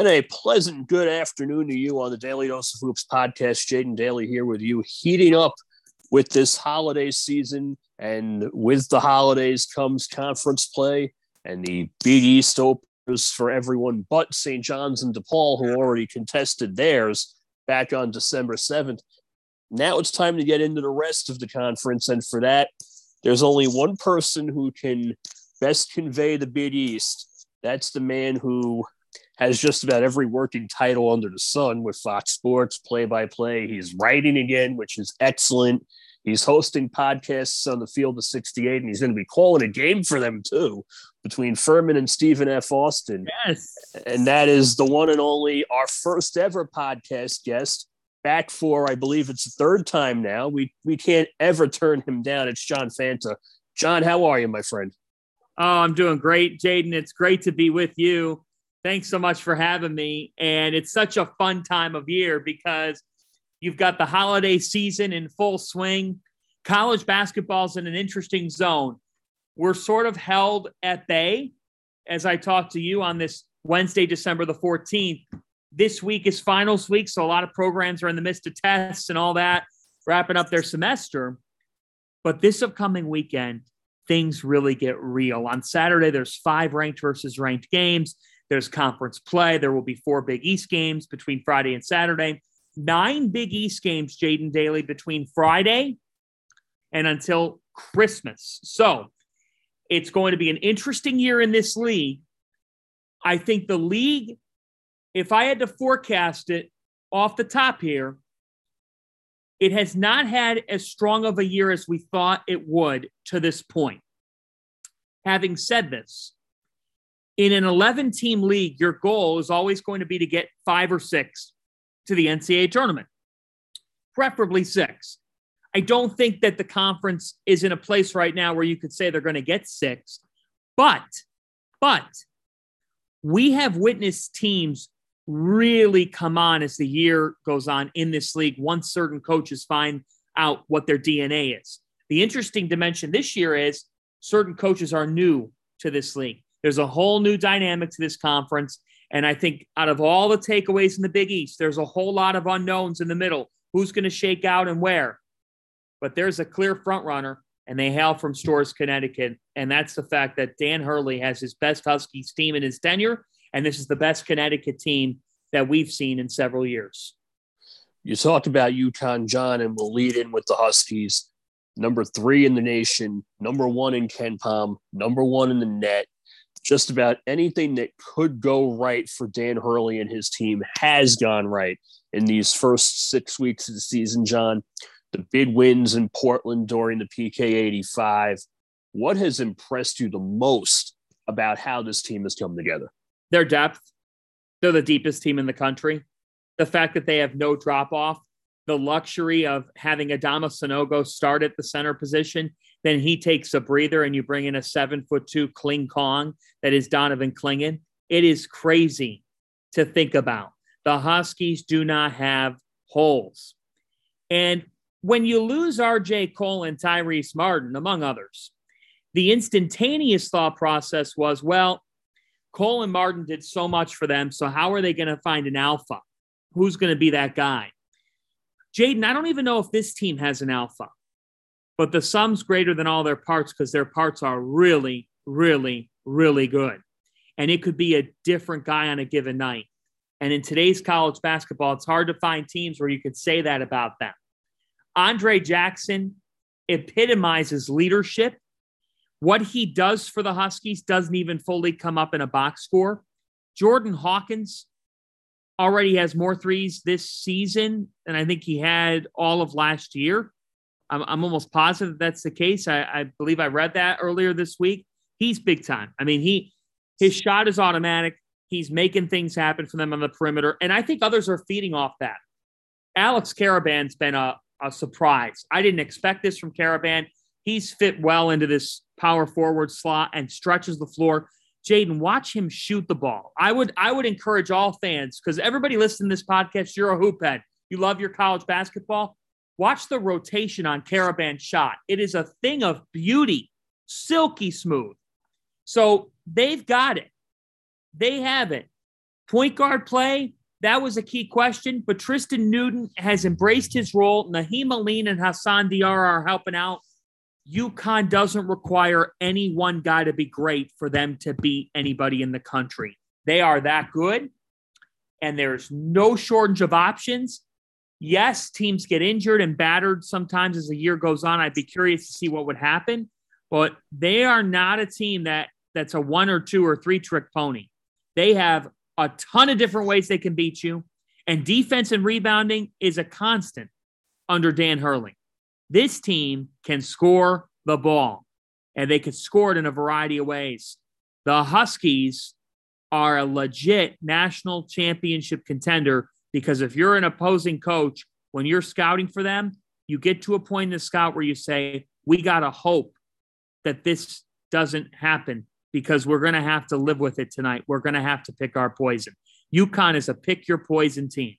And a pleasant good afternoon to you on the Daily Dose of Hoops podcast. Jaden Daly here with you, heating up with this holiday season. And with the holidays comes conference play and the Big East opens for everyone but St. John's and DePaul, who already contested theirs back on December 7th. Now it's time to get into the rest of the conference. And for that, there's only one person who can best convey the Big East. That's the man who has just about every working title under the sun with Fox Sports, play-by-play. He's writing again, which is excellent. He's hosting podcasts on the Field of 68, and he's going to be calling a game for them, too, between Furman and Stephen F. Austin. Yes. And that is the one and only, our first ever podcast guest, back for, I believe it's the third time now. We can't ever turn him down. It's John Fanta. John, how are you, my friend? Oh, I'm doing great, Jaden. It's great to be with you. Thanks so much for having me. And it's such a fun time of year because you've got the holiday season in full swing. College basketball's in an interesting zone. We're sort of held at bay, as I talked to you on this Wednesday, December the 14th. This week is finals week, so a lot of programs are in the midst of tests and all that, wrapping up their semester. But this upcoming weekend, things really get real. On Saturday, there's 5 ranked versus ranked games. There's conference play. There will be 4 Big East games between Friday and Saturday. 9 Big East games, Jaden Daly, between Friday and until Christmas. So it's going to be an interesting year in this league. I think the league, if I had to forecast it off the top here, it has not had as strong of a year as we thought it would to this point. Having said this, in an 11-team league, your goal is always going to be to get 5 or 6 to the NCAA tournament, preferably 6. I don't think that the conference is in a place right now where you could say they're going to get 6, but we have witnessed teams really come on as the year goes on in this league once certain coaches find out what their DNA is. The interesting dimension this year is certain coaches are new to this league. There's a whole new dynamic to this conference, and I think out of all the takeaways in the Big East, there's a whole lot of unknowns in the middle. Who's going to shake out and where? But there's a clear front runner, and they hail from Storrs, Connecticut, and that's the fact that Dan Hurley has his best Huskies team in his tenure, and this is the best Connecticut team that we've seen in several years. You talked about UConn, John, and we'll lead in with the Huskies. Number 3 in the nation, number 1 in KenPom, number 1 in the net. Just about anything that could go right for Dan Hurley and his team has gone right in these first 6 weeks of the season, John. The big wins in Portland during the PK85. What has impressed you the most about how this team has come together? Their depth. They're the deepest team in the country. The fact that they have no drop-off. The luxury of having Adama Sanogo start at the center position. Then he takes a breather and you bring in a 7'2" Kling Kong that is Donovan Clingan. It is crazy to think about. The Huskies do not have holes. And when you lose RJ Cole and Tyrese Martin, among others, the instantaneous thought process was, well, Cole and Martin did so much for them, so how are they going to find an alpha? Who's going to be that guy? Jaden, I don't even know if this team has an alpha. But the sum's greater than all their parts because their parts are really, really, really good. And it could be a different guy on a given night. And in today's college basketball, it's hard to find teams where you could say that about them. Andre Jackson epitomizes leadership. What he does for the Huskies doesn't even fully come up in a box score. Jordan Hawkins already has more threes this season than I think he had all of last year. I'm almost positive that's the case. I believe I read that earlier this week. He's big time. I mean, his shot is automatic. He's making things happen for them on the perimeter. And I think others are feeding off that. Alex Caraban's been a surprise. I didn't expect this from Caraban. He's fit well into this power forward slot and stretches the floor. Jaden, watch him shoot the ball. I would encourage all fans, because everybody listening to this podcast, you're a hoop head. You love your college basketball. Watch the rotation on Caraban's shot. It is a thing of beauty, silky smooth. So they've got it. They have it. Point guard play, that was a key question, but Tristan Newton has embraced his role. Naheem Aline and Hassan Diarra are helping out. UConn doesn't require any one guy to be great for them to beat anybody in the country. They are that good, and there's no shortage of options. Yes, teams get injured and battered sometimes as the year goes on. I'd be curious to see what would happen, but they are not a team that's a one or two or three trick pony. They have a ton of different ways they can beat you, and defense and rebounding is a constant under Dan Hurley. This team can score the ball, and they can score it in a variety of ways. The Huskies are a legit national championship contender because if you're an opposing coach, when you're scouting for them, you get to a point in the scout where you say, we got to hope that this doesn't happen because we're going to have to live with it tonight. We're going to have to pick our poison. UConn is a pick-your-poison team.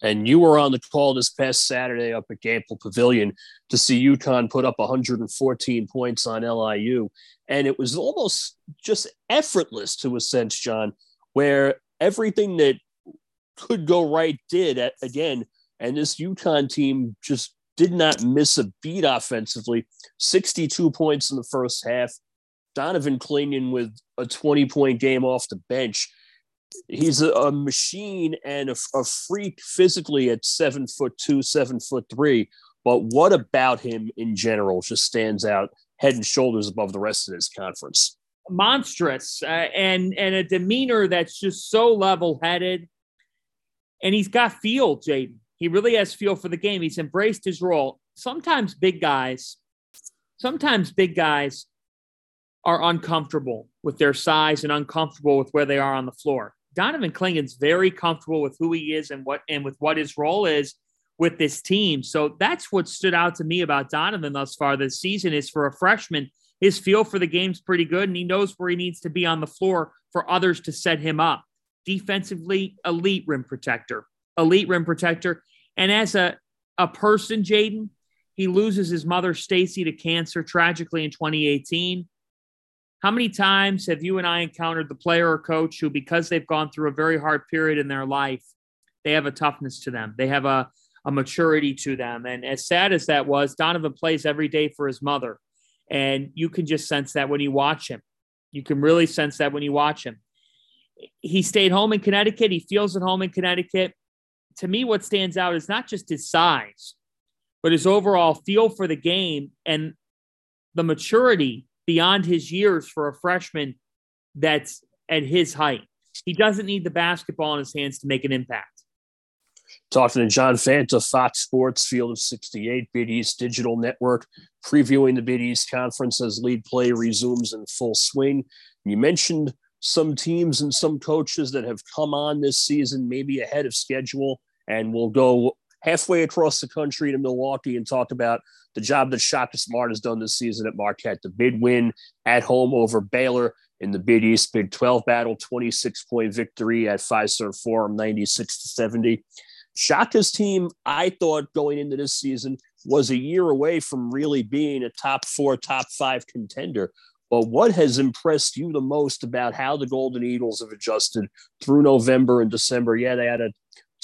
And you were on the call this past Saturday up at Gamble Pavilion to see UConn put up 114 points on LIU. And it was almost just effortless to a sense, John, where everything that could go right did again. And this UConn team just did not miss a beat offensively. 62 points in the first half. Donovan Clingan with a 20-point game off the bench. He's a machine and a freak physically at 7'2", 7'3", but what about him in general just stands out head and shoulders above the rest of this conference? Monstrous and a demeanor that's just so level-headed. And he's got feel, Jaden. He really has feel for the game. He's embraced his role. Sometimes big guys are uncomfortable with their size and uncomfortable with where they are on the floor. Donovan Clingan's very comfortable with who he is and with what his role is with this team. So that's what stood out to me about Donovan thus far this season is for a freshman, his feel for the game's pretty good, and he knows where he needs to be on the floor for others to set him up. Defensively, elite rim protector. And as a person, Jaden, he loses his mother, Stacy, to cancer tragically in 2018. How many times have you and I encountered the player or coach who, because they've gone through a very hard period in their life, they have a toughness to them. They have a maturity to them. And as sad as that was, Donovan plays every day for his mother. And you can just sense that when you watch him. You can really sense that when you watch him. He stayed home in Connecticut. He feels at home in Connecticut. To me, what stands out is not just his size, but his overall feel for the game and the maturity beyond his years for a freshman that's at his height. He doesn't need the basketball in his hands to make an impact. Talking to John Fanta, Fox Sports, Field of 68, Big East Digital Network, previewing the Big East Conference as lead play resumes in full swing. You mentioned some teams and some coaches that have come on this season, maybe ahead of schedule, and we'll go halfway across the country to Milwaukee and talk about the job that Shaka Smart has done this season at Marquette, the big win at home over Baylor in the Big East Big 12 battle, 26-point victory at Fiserv Forum, 96-70. Shaka's team, I thought, going into this season was a year away from really being a top four, top five contender. But what has impressed you the most about how the Golden Eagles have adjusted through November and December? Yeah, they had a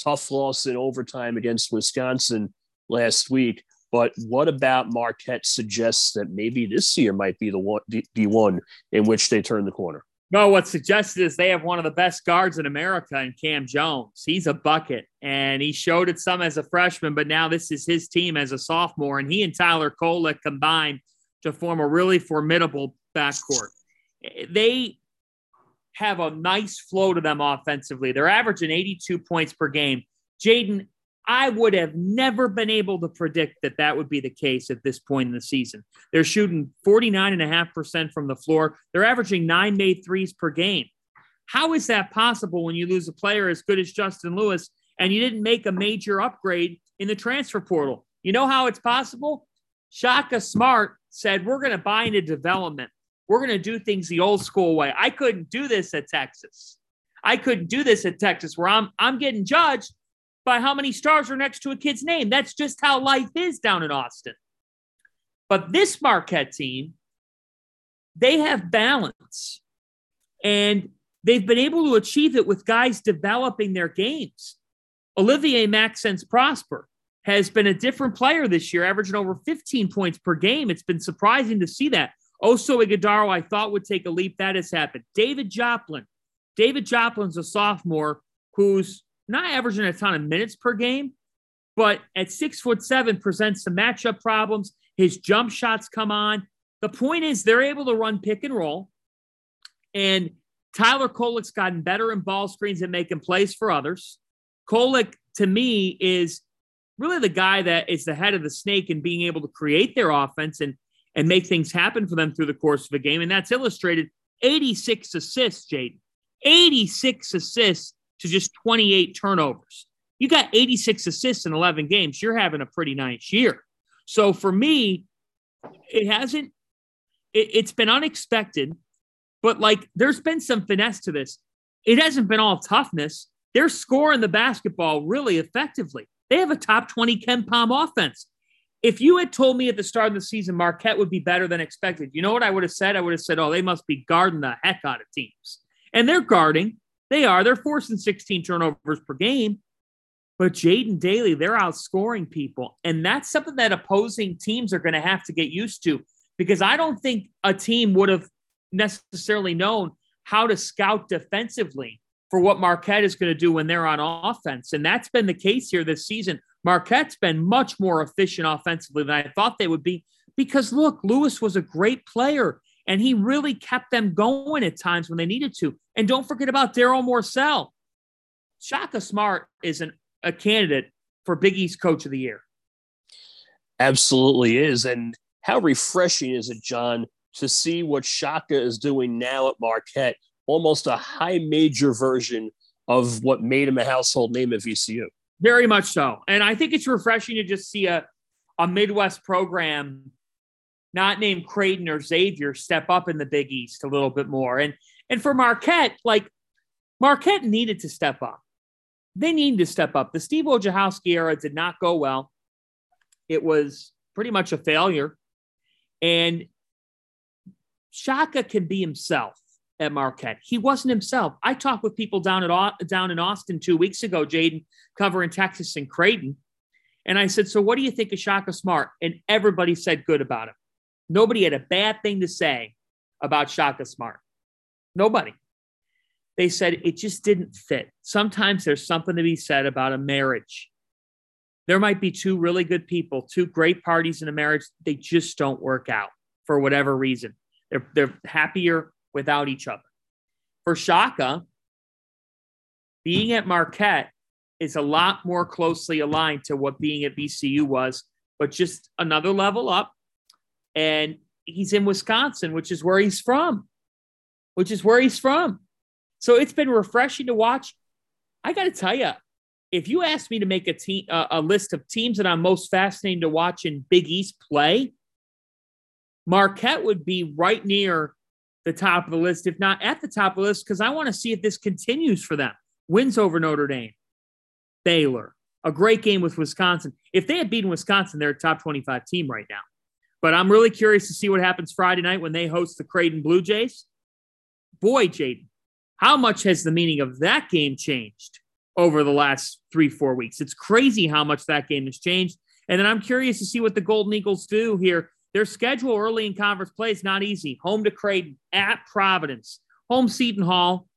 tough loss in overtime against Wisconsin last week. But what about Marquette suggests that maybe this year might be the one in which they turn the corner? No, what's suggested is they have one of the best guards in America in Cam Jones. He's a bucket, and he showed it some as a freshman, but now this is his team as a sophomore, and he and Tyler Kolek combined to form a really formidable backcourt. They have a nice flow to them offensively. They're averaging 82 points per game. Jaden, I would have never been able to predict that would be the case at this point in the season. They're shooting 49.5% from the floor. They're averaging 9 made threes per game. How is that possible when you lose a player as good as Justin Lewis and you didn't make a major upgrade in the transfer portal? You know how it's possible? Shaka Smart said, we're going to buy into development. We're going to do things the old school way. I couldn't do this at Texas. Where I'm getting judged by how many stars are next to a kid's name. That's just how life is down in Austin. But this Marquette team, they have balance. And They've been able to achieve it with guys developing their games. Olivier Maxence-Prosper has been a different player this year, averaging over 15 points per game. It's been surprising to see that. Oso Ighodaro, I thought, would take a leap. That has happened. David Joplin. David Joplin's a sophomore who's not averaging a ton of minutes per game, but at 6'7" presents some matchup problems. His jump shots come on. The point is they're able to run pick and roll, and Tyler Kolek's gotten better in ball screens and making plays for others. Kolek, to me, is really the guy that is the head of the snake in being able to create their offense and make things happen for them through the course of a game, and that's illustrated. 86 assists, Jaden. 86 assists to just 28 turnovers. You got 86 assists in 11 games. You're having a pretty nice year. So for me, it's been unexpected, but like there's been some finesse to this. It hasn't been all toughness. They're scoring the basketball really effectively. They have a top 20 KenPom offense. If you had told me at the start of the season Marquette would be better than expected, you know what I would have said? I would have said, oh, they must be guarding the heck out of teams. And they're guarding. They are. They're forcing 16 turnovers per game. But Jaden Daly, they're outscoring people. And that's something that opposing teams are going to have to get used to, because I don't think a team would have necessarily known how to scout defensively for what Marquette is going to do when they're on offense. And that's been the case here this season. Marquette's been much more efficient offensively than I thought they would be, because, look, Lewis was a great player, and he really kept them going at times when they needed to. And don't forget about Daryl Morcel. Shaka Smart is a candidate for Big East Coach of the Year. Absolutely is. And how refreshing is it, John, to see what Shaka is doing now at Marquette, almost a high major version of what made him a household name at VCU. Very much so. And I think it's refreshing to just see a Midwest program not named Creighton or Xavier step up in the Big East a little bit more. And for Marquette, like Marquette needed to step up. They needed to step up. The Steve Wojciechowski era did not go well. It was pretty much a failure. And Shaka can be himself at Marquette. He wasn't himself. I talked with people down in Austin 2 weeks ago, Jaden, covering Texas and Creighton. And I said, so what do you think of Shaka Smart? And everybody said good about him. Nobody had a bad thing to say about Shaka Smart. Nobody. They said it just didn't fit. Sometimes there's something to be said about a marriage. There might be two really good people, two great parties in a marriage. They just don't work out for whatever reason. They're happier without each other. For Shaka, being at Marquette is a lot more closely aligned to what being at VCU was, but just another level up. And he's in Wisconsin, which is where he's from, So it's been refreshing to watch. I got to tell you, if you asked me to make a list of teams that I'm most fascinated to watch in Big East play, Marquette would be right near the top of the list, if not at the top of the list, because I want to see if this continues for them. Wins over Notre Dame, Baylor, a great game with Wisconsin. If they had beaten Wisconsin, they're a top 25 team right now. But I'm really curious to see what happens Friday night when they host the Creighton Blue Jays. Boy, Jaden, how much has the meaning of that game changed over the last 3-4 weeks? It's crazy how much that game has changed. And then I'm curious to see what the Golden Eagles do here. Their schedule early in conference play is not easy. Home to Creighton, at Providence, home Seton Hall,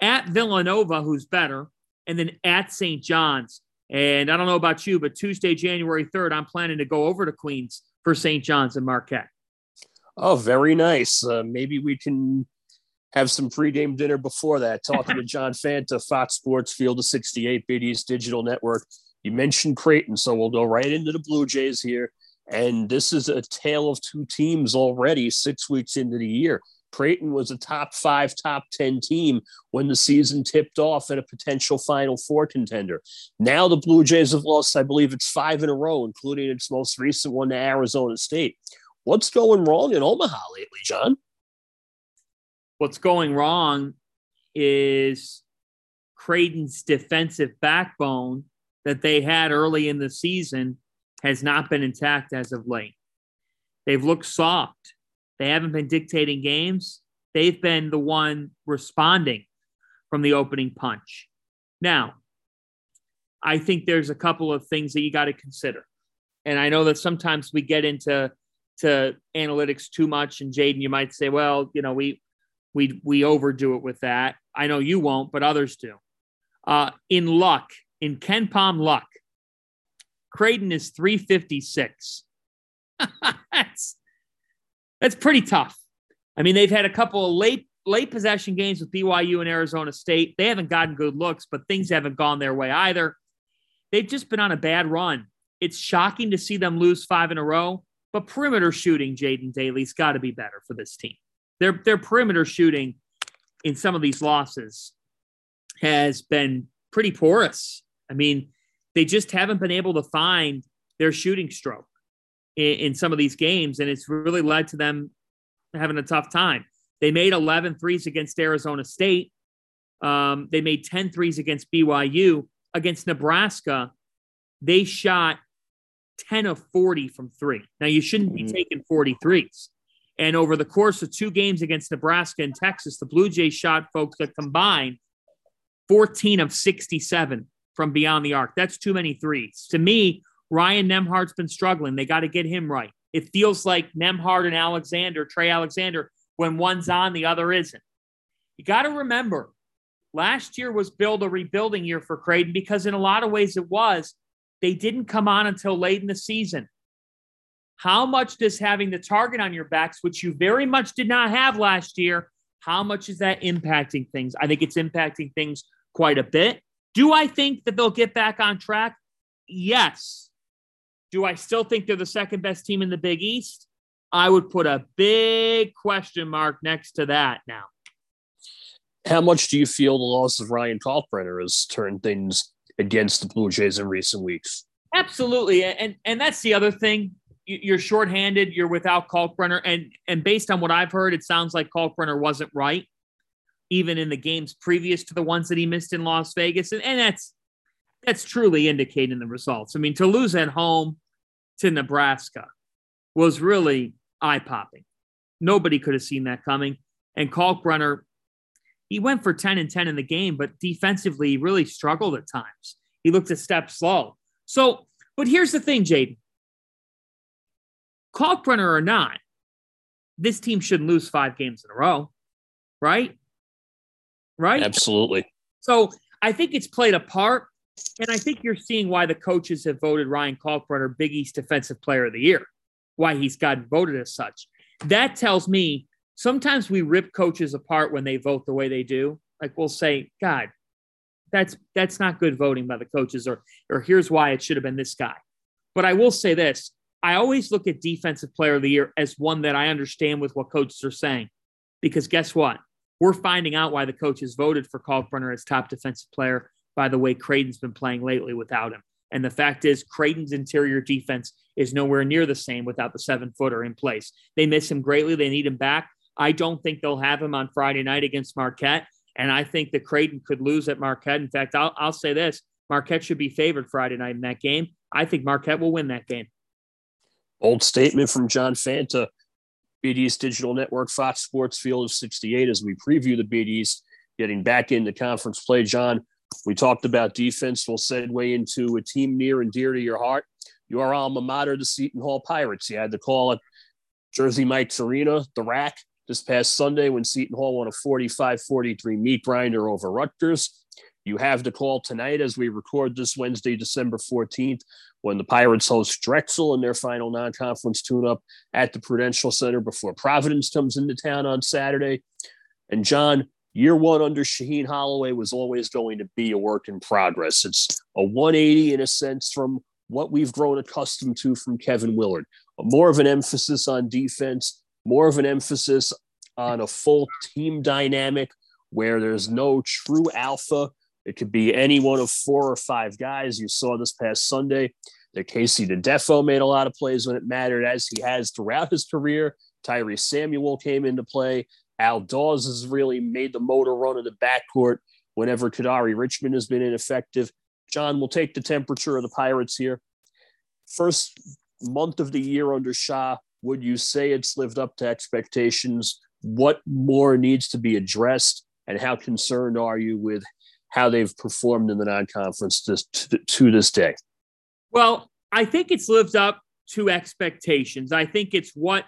at Villanova, who's better, and then at St. John's. And I don't know about you, but Tuesday, January 3rd, I'm planning to go over to Queens for St. John's and Marquette. Oh, very nice. Maybe we can have some pregame dinner before that, talking to John Fanta, Fox Sports, Field of 68, Big East Digital Network. You mentioned Creighton, so we'll go right into the Blue Jays here. And this is a tale of two teams already 6 weeks into the year. Creighton was a top 5, top 10 team when the season tipped off at a potential Final Four contender. Now the Blue Jays have lost, I believe it's 5 in a row, including its most recent one to Arizona State. What's going wrong in Omaha lately, John? What's going wrong is Creighton's defensive backbone that they had early in the season has not been intact as of late. They've looked soft. They haven't been dictating games. They've been the one responding from the opening punch. Now, I think there's a couple of things that you got to consider. And I know that sometimes we get into analytics too much. And Jaden, you might say, well, you know, we overdo it with that. I know you won't, but others do. In luck, in KenPom luck, Creighton is 356. That's pretty tough. I mean, they've had a couple of late possession games with BYU and Arizona State. They haven't gotten good looks, but things haven't gone their way either. They've just been on a bad run. It's shocking to see them lose 5 in a row, but perimeter shooting, Jaden Daly's got to be better for this team. Their perimeter shooting in some of these losses has been pretty porous. I mean, they just haven't been able to find their shooting stroke in some of these games, and it's really led to them having a tough time. They made 11 threes against Arizona State. They made 10 threes against BYU. Against Nebraska, they shot 10 of 40 from three. Now, you shouldn't be taking 40 threes. And over the course of 2 games against Nebraska and Texas, the Blue Jays shot, folks, that combined 14 of 67 from beyond the arc. That's too many threes. To me, Ryan Nembhard's been struggling. They got to get him right. It feels like Nembhard and Alexander, Trey Alexander, when one's on, the other isn't. You got to remember, last year was build a rebuilding year for Creighton because in a lot of ways it was. They didn't come on until late in the season. How much does having the target on your backs, which you very much did not have last year, how much is that impacting things? I think it's impacting things quite a bit. Do I think that they'll get back on track? Yes. Do I still think they're the second best team in the Big East? I would put a big question mark next to that now. How much do you feel the loss of Ryan Kalkbrenner has turned things against the Blue Jays in recent weeks? Absolutely. And that's the other thing. You're shorthanded. You're without Kalkbrenner. And based on what I've heard, it sounds like Kalkbrenner wasn't right, even in the games previous to the ones that he missed in Las Vegas. And that's truly indicating the results. I mean, to lose at home to Nebraska was really eye-popping. Nobody could have seen that coming. And Kalkbrenner, he went for 10-10 in the game, but defensively he really struggled at times. He looked a step slow. So, but here's the thing, Jaden. Kalkbrenner or not, this team shouldn't lose 5 games in a row, right? Right? Absolutely. So I think it's played a part. And I think you're seeing why the coaches have voted Ryan Kalkbrenner Big East Defensive Player of the Year, why he's gotten voted as such. That tells me sometimes we rip coaches apart when they vote the way they do. Like we'll say, God, that's not good voting by the coaches, or here's why it should have been this guy. But I will say this. I always look at Defensive Player of the Year as one that I understand with what coaches are saying, because guess what? We're finding out why the coaches voted for Kalkbrenner as top defensive player by the way Creighton's been playing lately without him. And the fact is Creighton's interior defense is nowhere near the same without the 7-footer in place. They miss him greatly. They need him back. I don't think they'll have him on Friday night against Marquette. And I think that Creighton could lose at Marquette. In fact, I'll say this. Marquette should be favored Friday night in that game. I think Marquette will win that game. Bold statement from John Fanta. Big East Digital Network, Fox Sports, Field of 68. As we preview the Big East getting back into conference play, John, we talked about defense. We'll segue into a team near and dear to your heart. Your alma mater, the Seton Hall Pirates. You had to call it Jersey Mike's Arena, the Rack, this past Sunday when Seton Hall won a 45-43 meat grinder over Rutgers. You have to call tonight as we record this Wednesday, December 14th, when the Pirates host Drexel in their final non-conference tune-up at the Prudential Center before Providence comes into town on Saturday. And John, year one under Shaheen Holloway was always going to be a work in progress. It's a 180 in a sense from what we've grown accustomed to from Kevin Willard. More of an emphasis on defense, more of an emphasis on a full team dynamic where there's no true alpha. It could be any one of 4 or 5 guys. You saw this past Sunday that Casey DeFoe made a lot of plays when it mattered, as he has throughout his career. Tyrese Samuel came into play. Al Dawes has really made the motor run in the backcourt whenever Kadari Richmond has been ineffective. John, will take the temperature of the Pirates here. First month of the year under Shah, would you say it's lived up to expectations? What more needs to be addressed? and how concerned are you with how they've performed in the non-conference to this day? Well, I think it's lived up to expectations. I think it's what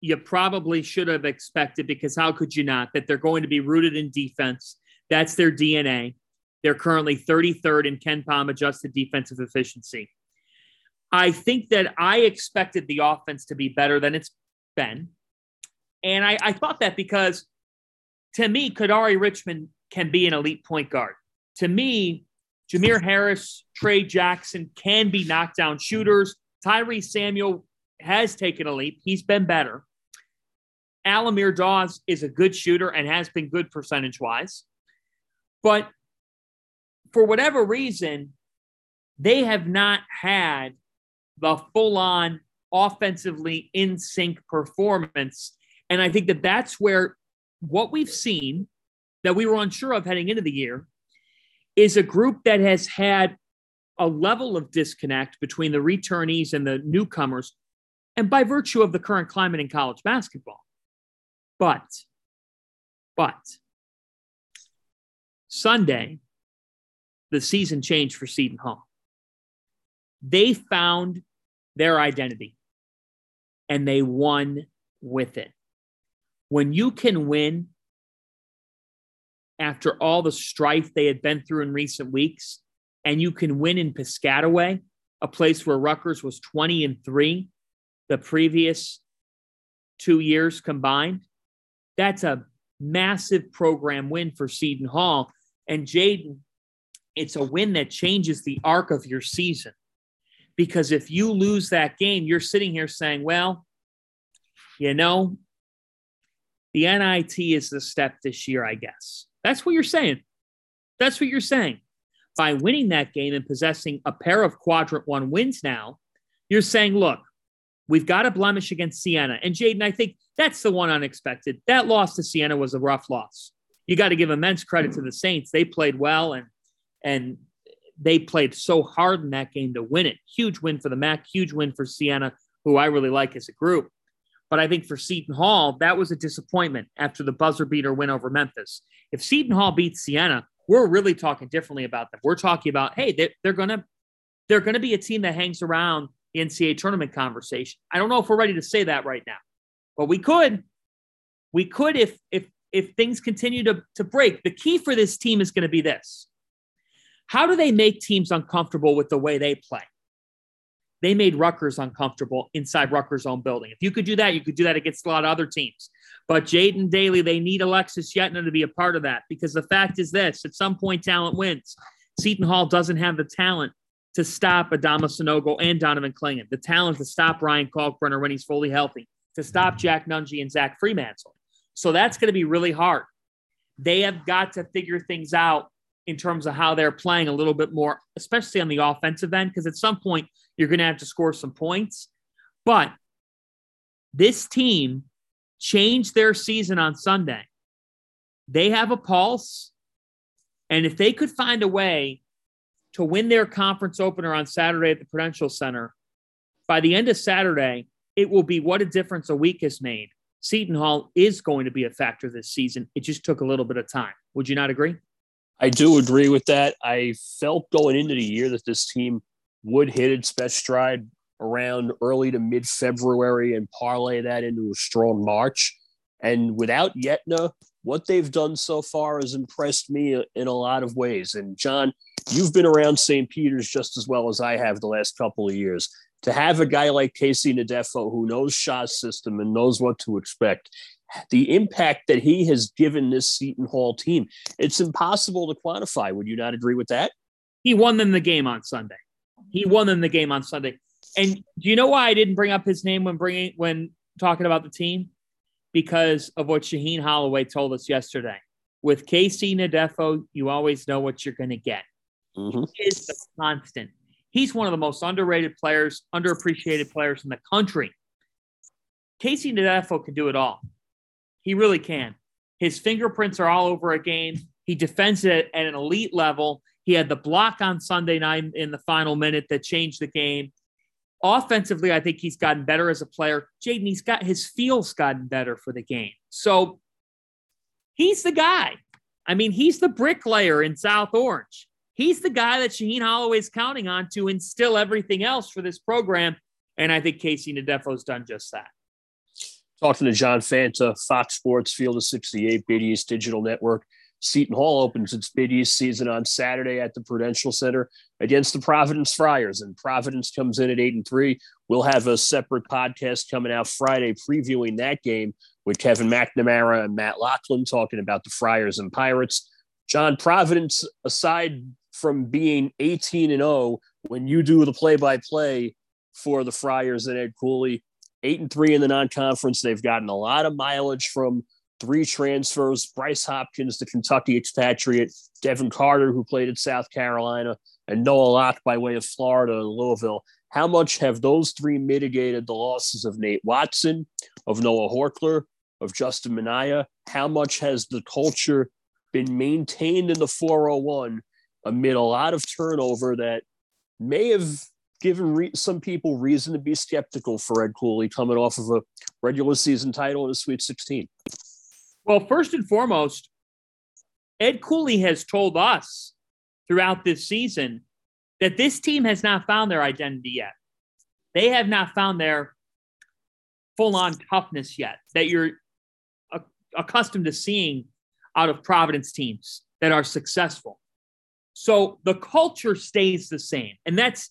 you probably should have expected, because how could you not? That they're going to be rooted in defense. That's their DNA. They're currently 33rd in KenPom adjusted defensive efficiency. I think that I expected the offense to be better than it's been. And I thought that because, to me, Kadari Richmond can be an elite point guard. To me, Jameer Harris, Trey Jackson can be knockdown shooters. Tyree Samuel has taken a leap. He's been better. Alamir Dawes is a good shooter and has been good percentage-wise. But for whatever reason, they have not had the full-on offensively in-sync performance. And I think that that's where what we've seen that we were unsure of heading into the year is a group that has had a level of disconnect between the returnees and the newcomers, and by virtue of the current climate in college basketball. But Sunday, the season changed for Seton Hall. They found their identity, and they won with it. When you can win after all the strife they had been through in recent weeks, and you can win in Piscataway, a place where Rutgers was 20-3 the previous 2 years combined, that's a massive program win for Seton Hall. And Jaden, it's a win that changes the arc of your season. Because if you lose that game, you're sitting here saying, well, you know, the NIT is the step this year, I guess. That's what you're saying. That's what you're saying. By winning that game and possessing a pair of quadrant one wins now, you're saying, look, we've got a blemish against Siena. And Jaden, I think that's the one unexpected. That loss to Siena was a rough loss. You got to give immense credit to the Saints. They played well, and they played so hard in that game to win it. Huge win for the MAC, huge win for Siena, who I really like as a group. But I think for Seton Hall, that was a disappointment after the buzzer beater win over Memphis. If Seton Hall beats Siena, we're really talking differently about them. We're talking about, hey, they're gonna be a team that hangs around the NCAA tournament conversation. I don't know if we're ready to say that right now, but we could if things continue to break. The key for this team is going to be this: how do they make teams uncomfortable with the way they play? They made Rutgers uncomfortable inside Rutgers' own building. If you could do that against a lot of other teams. But Jaden Daly, they need Alexis Yetner to be a part of that, because the fact is this: at some point, talent wins. Seton Hall doesn't have the talent to stop Adama Sanogo and Donovan Clingan, the talent to stop Ryan Kalkbrenner when he's fully healthy, to stop Jack Nunge and Zach Freemantle. So that's going to be really hard. They have got to figure things out in terms of how they're playing a little bit more, especially on the offensive end, because at some point you're going to have to score some points. But this team changed their season on Sunday. They have a pulse, and if they could find a way to win their conference opener on Saturday at the Prudential Center, by the end of Saturday, it will be what a difference a week has made. Seton Hall is going to be a factor this season. It just took a little bit of time. Would you not agree? I do agree with that. I felt going into the year that this team would hit its best stride around early to mid-February and parlay that into a strong March. And without Yetna, what they've done so far has impressed me in a lot of ways. And John, you've been around St. Peter's just as well as I have the last couple of years. To have a guy like Casey DeFoe, who knows Shah's system and knows what to expect, the impact that he has given this Seton Hall team, it's impossible to quantify. Would you not agree with that? He won them the game on Sunday. And do you know why I didn't bring up his name when talking about the team? Because of what Shaheen Holloway told us yesterday. With Casey DeFoe, you always know what you're going to get. Mm-hmm. He is the constant. He's one of the most underrated players, underappreciated players in the country. Casey DeFoe can do it all. He really can. His fingerprints are all over a game. He defends it at an elite level. He had the block on Sunday night in the final minute that changed the game. Offensively, I think he's gotten better as a player. Jaden, his feel's gotten better for the game. So he's the guy. I mean, he's the bricklayer in South Orange. He's the guy that Shaheen Holloway is counting on to instill everything else for this program. And I think Casey DeFoe's done just that. Talking to John Fanta, Fox Sports, Field of 68, Big East Digital Network. Seton Hall opens its Big East season on Saturday at the Prudential Center against the Providence Friars. And Providence comes in at 8-3. We'll have a separate podcast coming out Friday previewing that game with Kevin McNamara and Matt Lachlan talking about the Friars and Pirates. John, Providence, aside from being 18-0, when you do the play-by-play for the Friars and Ed Cooley, 8-3 in the non-conference. They've gotten a lot of mileage from three transfers: Bryce Hopkins, the Kentucky expatriate, Devin Carter, who played at South Carolina, and Noah Locke by way of Florida and Louisville. How much have those three mitigated the losses of Nate Watson, of Noah Horkler, of Justin Minaya? How much has the culture been maintained in the 401 amid a lot of turnover that may have given some people reason to be skeptical for Ed Cooley coming off of a regular season title in a Sweet 16? Well, first and foremost, Ed Cooley has told us throughout this season that this team has not found their identity yet. They have not found their full-on toughness yet that you're accustomed to seeing out of Providence teams that are successful. So the culture stays the same, and that's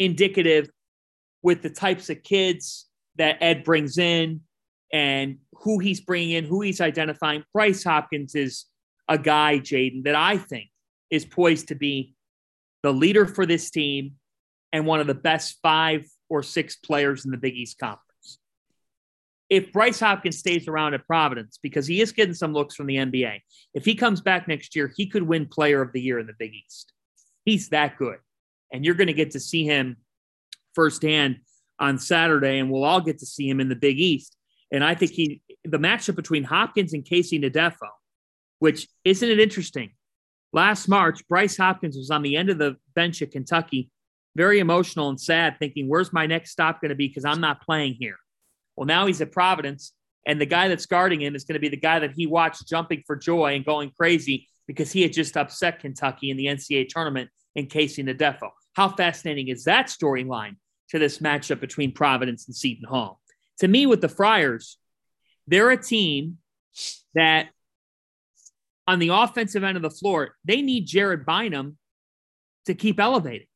indicative with the types of kids that Ed brings in and who he's bringing in, who he's identifying. Bryce Hopkins is a guy, Jaden, that I think is poised to be the leader for this team and one of the best 5 or 6 players in the Big East Conference. If Bryce Hopkins stays around at Providence, because he is getting some looks from the NBA, if he comes back next year, he could win Player of the Year in the Big East. He's that good. And you're going to get to see him firsthand on Saturday, and we'll all get to see him in the Big East. And I think the matchup between Hopkins and Casey DeFoe, which isn't it interesting? Last March, Bryce Hopkins was on the end of the bench at Kentucky, very emotional and sad, thinking, where's my next stop going to be because I'm not playing here? Well, now he's at Providence, and the guy that's guarding him is going to be the guy that he watched jumping for joy and going crazy because he had just upset Kentucky in the NCAA tournament in Casey DeFoe. How fascinating is that storyline to this matchup between Providence and Seton Hall? To me, with the Friars, they're a team that on the offensive end of the floor, they need Jared Bynum to keep elevating.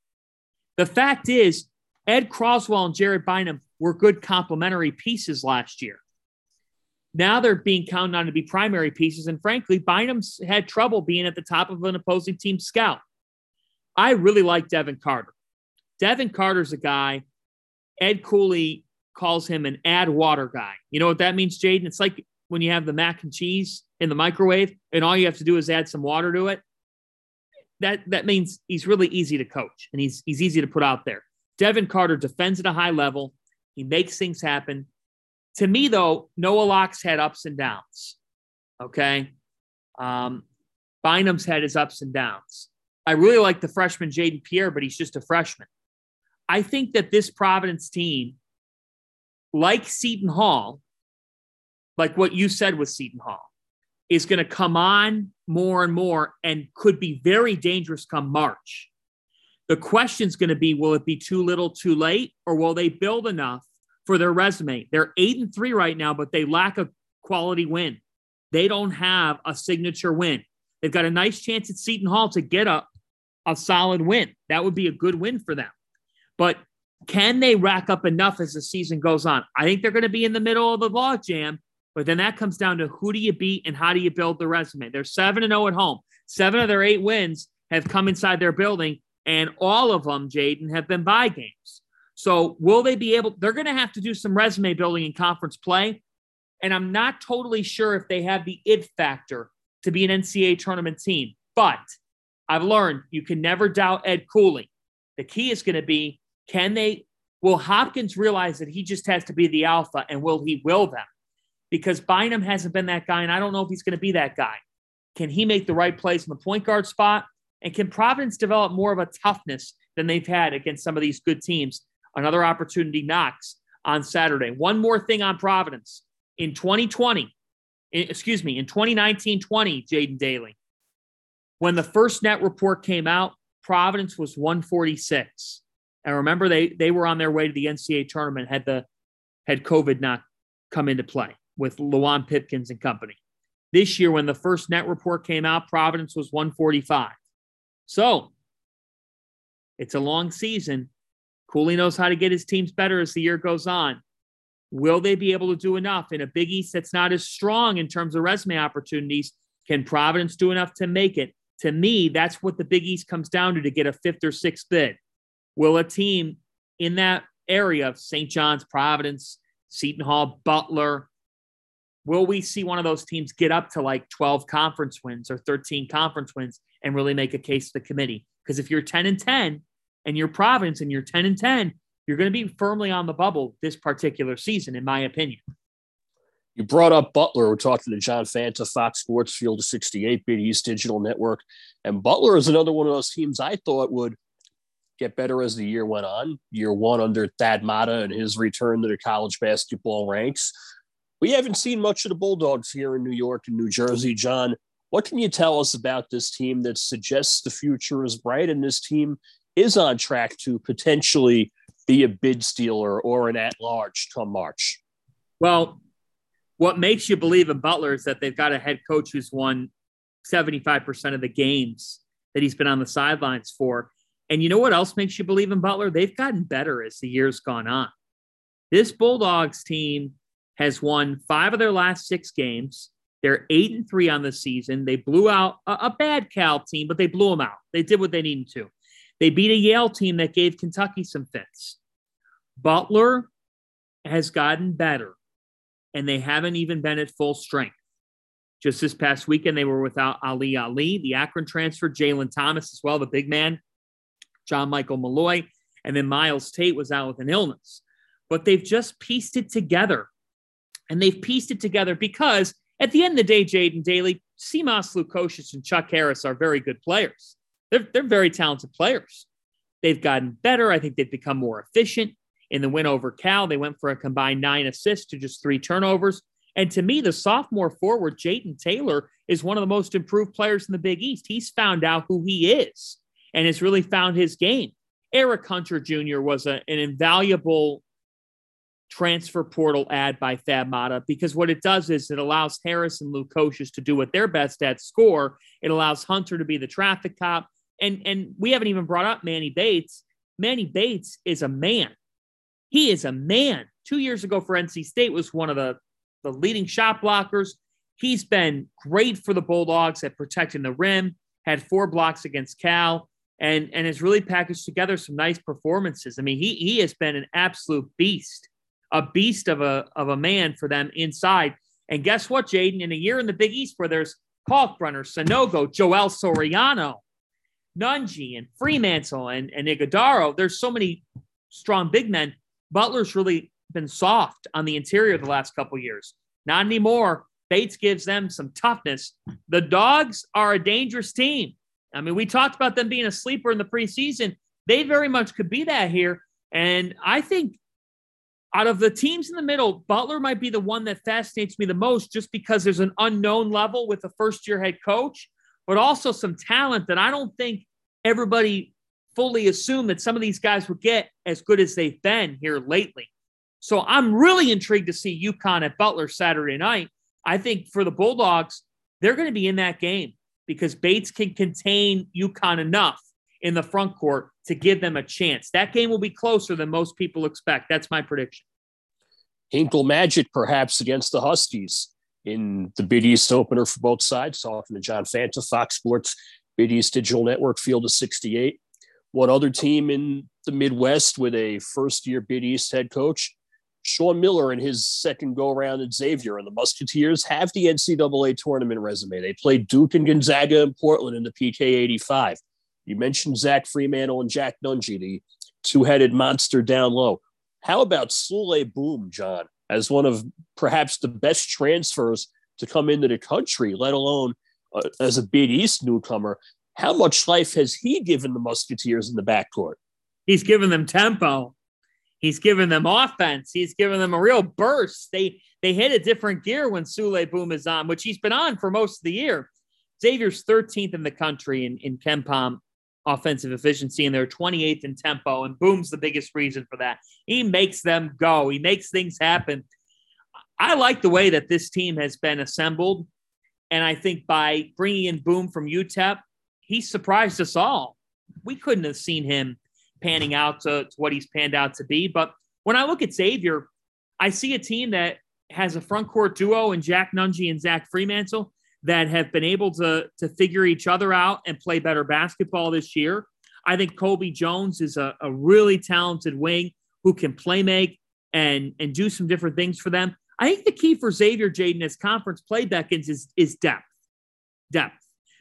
The fact is, Ed Croswell and Jared Bynum were good complementary pieces last year. Now they're being counted on to be primary pieces, and frankly, Bynum's had trouble being at the top of an opposing team scout. I really like Devin Carter. Devin Carter's a guy, Ed Cooley calls him an add water guy. You know what that means, Jaden? It's like when you have the mac and cheese in the microwave and all you have to do is add some water to it. That means he's really easy to coach and he's easy to put out there. Devin Carter defends at a high level. He makes things happen. To me, though, Noah Locke's had ups and downs. Okay? Bynum's had his ups and downs. I really like the freshman Jaden Pierre, but he's just a freshman. I think that this Providence team, like Seton Hall, like what you said with Seton Hall, is going to come on more and more and could be very dangerous come March. The question's going to be, will it be too little, too late, or will they build enough for their resume? They're 8-3 right now, but they lack a quality win. They don't have a signature win. They've got a nice chance at Seton Hall to get a solid win. That would be a good win for them. But can they rack up enough as the season goes on? I think they're going to be in the middle of the logjam, but then that comes down to who do you beat and how do you build the resume? They're 7-0 at home. 7 of their 8 wins have come inside their building, and all of them, Jaden, have been bye games. So will they be able – they're going to have to do some resume building in conference play, and I'm not totally sure if they have the it factor to be an NCAA tournament team. But I've learned you can never doubt Ed Cooley. The key is going to be, will Hopkins realize that he just has to be the alpha, and will he will them? Because Bynum hasn't been that guy, and I don't know if he's going to be that guy. Can he make the right plays in the point guard spot? And can Providence develop more of a toughness than they've had against some of these good teams? Another opportunity knocks on Saturday. One more thing on Providence. In 2020, in 2019-20, Jaden Daly, when the first net report came out, Providence was 146. And remember, they were on their way to the NCAA tournament had COVID not come into play with Luan Pipkins and company. This year, when the first net report came out, Providence was 145. So it's a long season. Cooley knows how to get his teams better as the year goes on. Will they be able to do enough in a Big East that's not as strong in terms of resume opportunities? Can Providence do enough to make it? To me, that's what the Big East comes down to get a fifth or sixth bid. Will a team in that area of St. John's, Providence, Seton Hall, Butler, will we see one of those teams get up to like 12 conference wins or 13 conference wins and really make a case to the committee? Because if you're 10-10 and you're Providence and you're 10-10, you're going to be firmly on the bubble this particular season, in my opinion. You brought up Butler. We're talking to John Fanta, Fox Sports, Field of 68, Big East Digital Network. And Butler is another one of those teams I thought would get better as the year went on. Year one under Thad Matta and his return to the college basketball ranks. We haven't seen much of the Bulldogs here in New York and New Jersey. John, what can you tell us about this team that suggests the future is bright and this team is on track to potentially be a bid stealer or an at-large come March? Well, what makes you believe in Butler is that they've got a head coach who's won 75% of the games that he's been on the sidelines for. And you know what else makes you believe in Butler? They've gotten better as the year's gone on. This Bulldogs team has won 5 of their last 6 games. They're 8-3 on the season. They blew out a bad Cal team, but they blew them out. They did what they needed to. They beat a Yale team that gave Kentucky some fits. Butler has gotten better, and they haven't even been at full strength. Just this past weekend, they were without Ali, the Akron transfer, Jalen Thomas as well, the big man, John Michael Malloy, and then Miles Tate was out with an illness. But they've just pieced it together, and they've pieced it together because at the end of the day, Jaden Daly, Seamus Lukosic, and Chuck Harris are very good players. They're very talented players. They've gotten better. I think they've become more efficient. In the win over Cal, they went for a combined 9 assists to just 3 turnovers. And to me, the sophomore forward, Jaden Taylor, is one of the most improved players in the Big East. He's found out who he is and has really found his game. Eric Hunter Jr. was an invaluable transfer portal ad by Thad Matta, because what it does is it allows Harris and Lukosic to do what they're best at, score. It allows Hunter to be the traffic cop. And we haven't even brought up Manny Bates. Manny Bates is a man. He is a man. 2 years ago for NC State was one of the leading shot blockers. He's been great for the Bulldogs at protecting the rim, had 4 blocks against Cal, and has really packaged together some nice performances. I mean, he has been an absolute beast, a beast of a man for them inside. And guess what, Jaden? In a year in the Big East where there's Kalkbrenner, Sanogo, Joel Soriano, Nunge and Fremantle and Iguodaro. There's so many strong big men. Butler's really been soft on the interior the last couple of years. Not anymore. Bates gives them some toughness. The Dogs are a dangerous team. I mean, we talked about them being a sleeper in the preseason. They very much could be that here. And I think out of the teams in the middle, Butler might be the one that fascinates me the most, just because there's an unknown level with a first-year head coach, but also some talent that I don't think everybody fully assumed that some of these guys would get as good as they've been here lately. So I'm really intrigued to see UConn at Butler Saturday night. I think for the Bulldogs, they're going to be in that game because Bates can contain UConn enough in the front court to give them a chance. That game will be closer than most people expect. That's my prediction. Hinkle Magic, perhaps, against the Huskies in the Big East opener for both sides. Talking to John Fanta, Fox Sports, Big East Digital Network, Field of 68. One other team in the Midwest with a first-year Big East head coach, Sean Miller, in his second go-around at Xavier, and the Musketeers have the NCAA tournament resume. They played Duke and Gonzaga in Portland in the PK-85. You mentioned Zach Fremantle and Jack Nunge, the two-headed monster down low. How about Sule Boom, John, as one of perhaps the best transfers to come into the country, let alone as a Big East newcomer? How much life has he given the Musketeers in the backcourt? He's given them tempo. He's given them offense. He's given them a real burst. They hit a different gear when Sule Boom is on, which he's been on for most of the year. Xavier's 13th in the country in KenPom offensive efficiency, and they're 28th in tempo, and Boom's the biggest reason for that. He makes them go. He makes things happen. I like the way that this team has been assembled, and I think by bringing in Boom from UTEP, he surprised us all. We couldn't have seen him panning out to what he's panned out to be, but when I look at Xavier, I see a team that has a front court duo in Jack Nunge and Zach Fremantle that have been able to figure each other out and play better basketball this year. I think Colby Jones is a really talented wing who can play make and do some different things for them. I think the key for Xavier, Jaden, as conference play beckons is depth,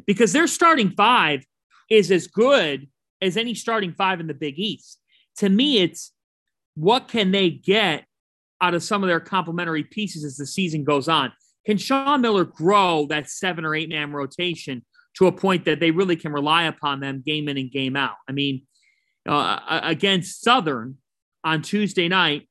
because their starting five is as good as any starting five in the Big East. To me, it's what can they get out of some of their complementary pieces as the season goes on. Can Sean Miller grow that 7 or 8 man rotation to a point that they really can rely upon them game in and game out? I mean, against Southern on Tuesday night,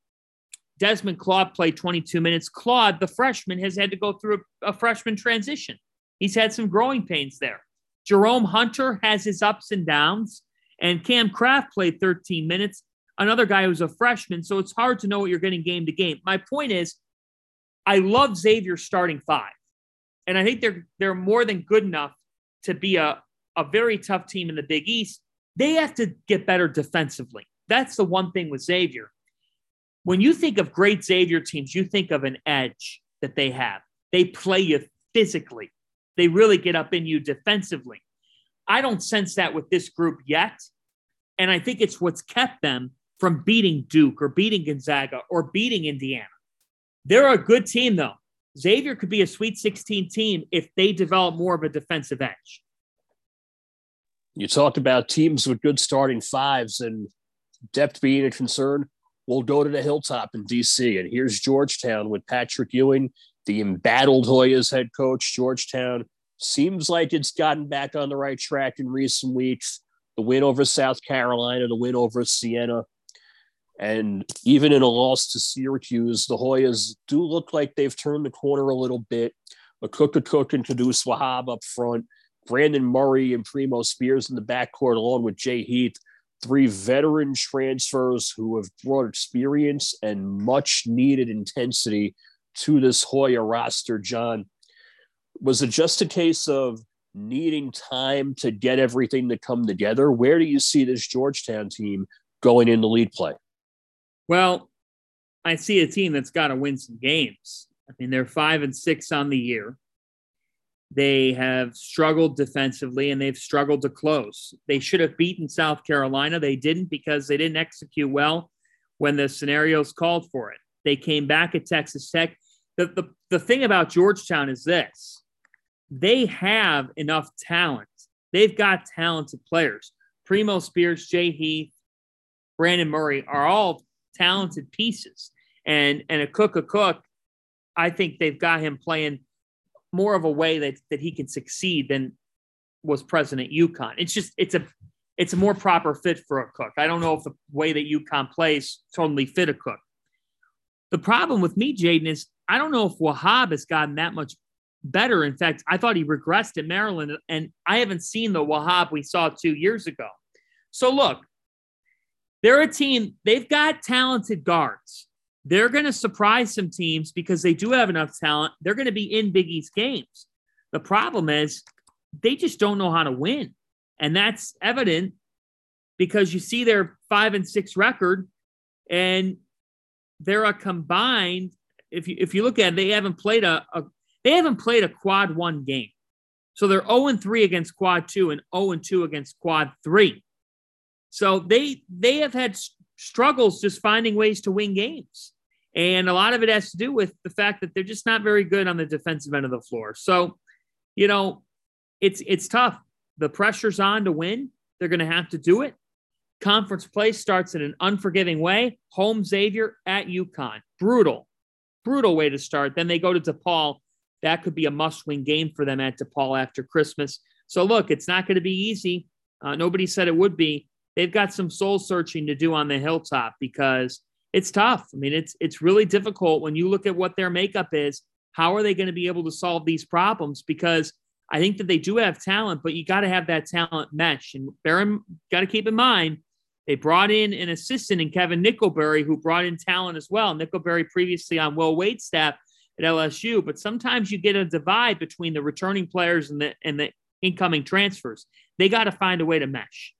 Desmond Claude played 22 minutes. Claude, the freshman, has had to go through a freshman transition. He's had some growing pains there. Jerome Hunter has his ups and downs, and Cam Kraft played 13 minutes. Another guy who's a freshman, so it's hard to know what you're getting game to game. My point is, I love Xavier's starting five, and I think they're more than good enough to be a very tough team in the Big East. They have to get better defensively. That's the one thing with Xavier. When you think of great Xavier teams, you think of an edge that they have. They play you physically. They really get up in you defensively. I don't sense that with this group yet, and I think it's what's kept them from beating Duke or beating Gonzaga or beating Indiana. They're a good team, though. Xavier could be a Sweet 16 team if they develop more of a defensive edge. You talked about teams with good starting fives and depth being a concern. We'll go to the Hilltop in D.C., and here's Georgetown with Patrick Ewing, the embattled Hoyas head coach. Georgetown seems like it's gotten back on the right track in recent weeks. The win over South Carolina, the win over Siena. And even in a loss to Syracuse, the Hoyas do look like they've turned the corner a little bit. Cook and Caduce Wahab up front. Brandon Murray and Primo Spears in the backcourt, along with Jay Heath, three veteran transfers who have brought experience and much-needed intensity to this Hoya roster. John, was it just a case of needing time to get everything to come together? Where do you see this Georgetown team going into lead play? Well, I see a team that's got to win some games. I mean, they're 5-6 on the year. They have struggled defensively, and they've struggled to close. They should have beaten South Carolina. They didn't because they didn't execute well when the scenarios called for it. They came back at Texas Tech. The thing about Georgetown is this. They have enough talent. They've got talented players. Primo Spears, Jay Heath, Brandon Murray are all talented pieces, and a cook, I think they've got him playing more of a way that he can succeed than was present at UConn. It's a more proper fit for a Cook. I don't know if the way that UConn plays totally fit a Cook. The problem with me, Jaden, is I don't know if Wahab has gotten that much better. In fact, I thought he regressed in Maryland, and I haven't seen the Wahab we saw 2 years ago. So look, they're a team, they've got talented guards. They're going to surprise some teams because they do have enough talent. They're going to be in Big East games. The problem is they just don't know how to win. And that's evident because you see their 5-6 record, and they're a combined, if you look at it, they haven't played a quad one game. So they're 0-3 against quad two and 0-2 against quad three. So they have had struggles just finding ways to win games. And a lot of it has to do with the fact that they're just not very good on the defensive end of the floor. So, you know, it's tough. The pressure's on to win. They're going to have to do it. Conference play starts in an unforgiving way. Home Xavier at UConn. Brutal way to start. Then they go to DePaul. That could be a must-win game for them at DePaul after Christmas. So, look, it's not going to be easy. Nobody said it would be. They've got some soul searching to do on the Hilltop because it's tough. I mean, it's really difficult when you look at what their makeup is. How are they going to be able to solve these problems? Because I think that they do have talent, but you got to have that talent mesh. And got to keep in mind, they brought in an assistant in Kevin Nickelberry, who brought in talent as well. Nickelberry previously on Will Wade's staff at LSU, but sometimes you get a divide between the returning players and the incoming transfers. They got to find a way to mesh.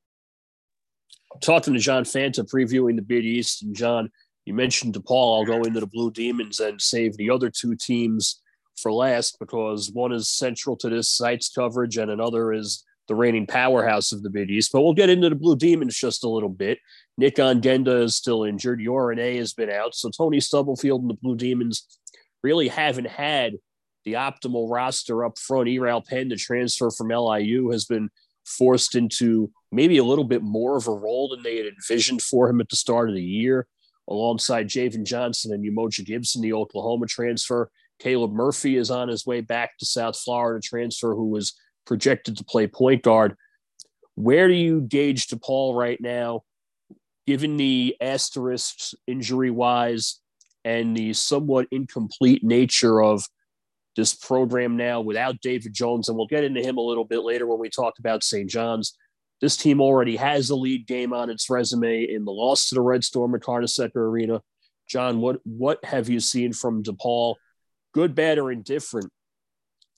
I'm talking to John Fanta previewing the Big East. And John, you mentioned DePaul. I'll go into the Blue Demons and save the other two teams for last, because one is central to this site's coverage and another is the reigning powerhouse of the Big East. But we'll get into the Blue Demons just a little bit. Nick Ongenda is still injured. Yorane has been out. So Tony Stubblefield and the Blue Demons really haven't had the optimal roster up front. Eral Penn, the transfer from LIU, has been forced into maybe a little bit more of a role than they had envisioned for him at the start of the year, alongside Javen Johnson and Umoja Gibson, the Oklahoma transfer. Caleb Murphy is on his way back to South Florida transfer, who was projected to play point guard. Where do you gauge DePaul right now, given the asterisks injury-wise and the somewhat incomplete nature of this program now without David Jones? And we'll get into him a little bit later when we talk about St. John's. This team already has a lead game on its resume in the loss to the Red Storm at Carnesecca Arena. John, what have you seen from DePaul, good, bad, or indifferent,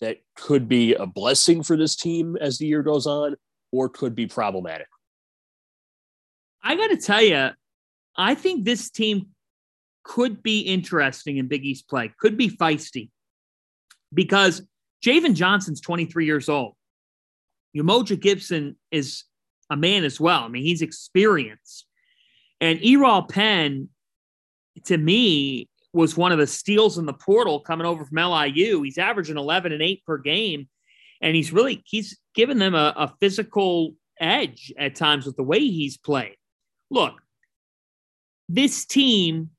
that could be a blessing for this team as the year goes on, or could be problematic? I got to tell you, I think this team could be interesting in Big East play, could be feisty, because Javen Johnson's 23 years old. Umoja Gibson is a man as well. I mean, he's experienced. And Eral Penn, to me, was one of the steals in the portal coming over from LIU. He's averaging 11 and 8 per game, and he's given them a physical edge at times with the way he's played. Look, this team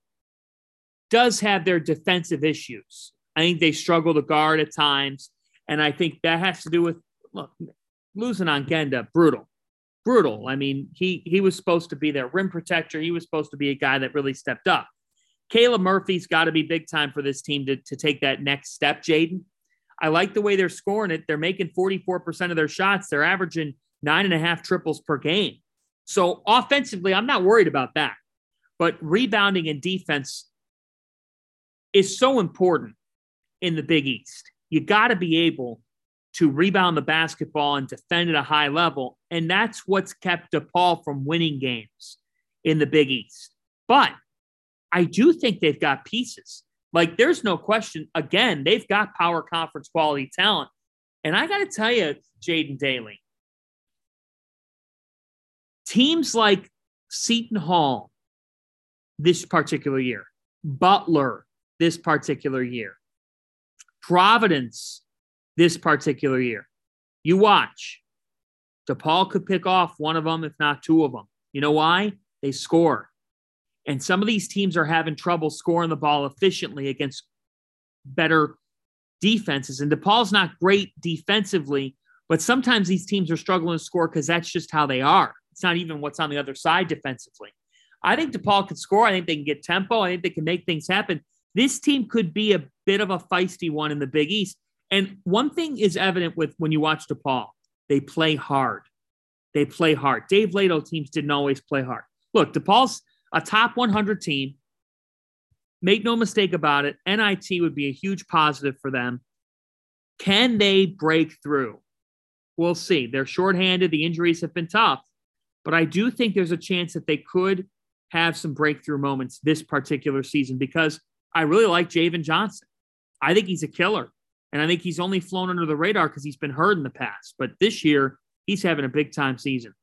does have their defensive issues. I think they struggle to guard at times, and I think that has to do with, look, losing Ongenda, brutal. I mean, he was supposed to be their rim protector. He was supposed to be a guy that really stepped up. Caleb Murphy's got to be big time for this team to take that next step, Jaden. I like the way they're scoring it. They're making 44% of their shots. They're averaging 9.5 triples per game. So offensively, I'm not worried about that. But rebounding and defense is so important in the Big East. You got to be able to rebound the basketball and defend at a high level, and that's what's kept DePaul from winning games in the Big East. But I do think they've got pieces. Like, there's no question. Again, they've got power conference quality talent. And I got to tell you, Jaden Daly, teams like Seton Hall this particular year, Butler this particular year, Providence this particular year, you watch, DePaul could pick off one of them, if not two of them. You know why? They score. And some of these teams are having trouble scoring the ball efficiently against better defenses. And DePaul's not great defensively, but sometimes these teams are struggling to score because that's just how they are. It's not even what's on the other side defensively. I think DePaul can score. I think they can get tempo. I think they can make things happen. This team could be a bit of a feisty one in the Big East. And one thing is evident with when you watch DePaul, they play hard. Dave Lato teams didn't always play hard. Look, DePaul's a top 100 team, make no mistake about it, NIT would be a huge positive for them. Can they break through? We'll see. They're shorthanded. The injuries have been tough. But I do think there's a chance that they could have some breakthrough moments this particular season, because I really like Javen Johnson. I think he's a killer. And I think he's only flown under the radar because he's been hurt in the past. But this year, he's having a big-time season.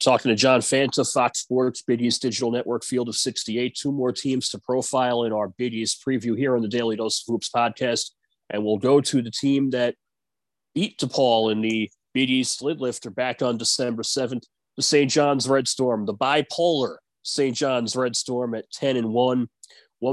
Talking to John Fanta, Fox Sports, Big East Digital Network, Field of 68. Two more teams to profile in our Big East preview here on the Daily Dose of Hoops podcast. And we'll go to the team that beat DePaul in the Big East lid lifter back on December 7th, the St. John's Red Storm, the bipolar St. John's Red Storm at 10-1. One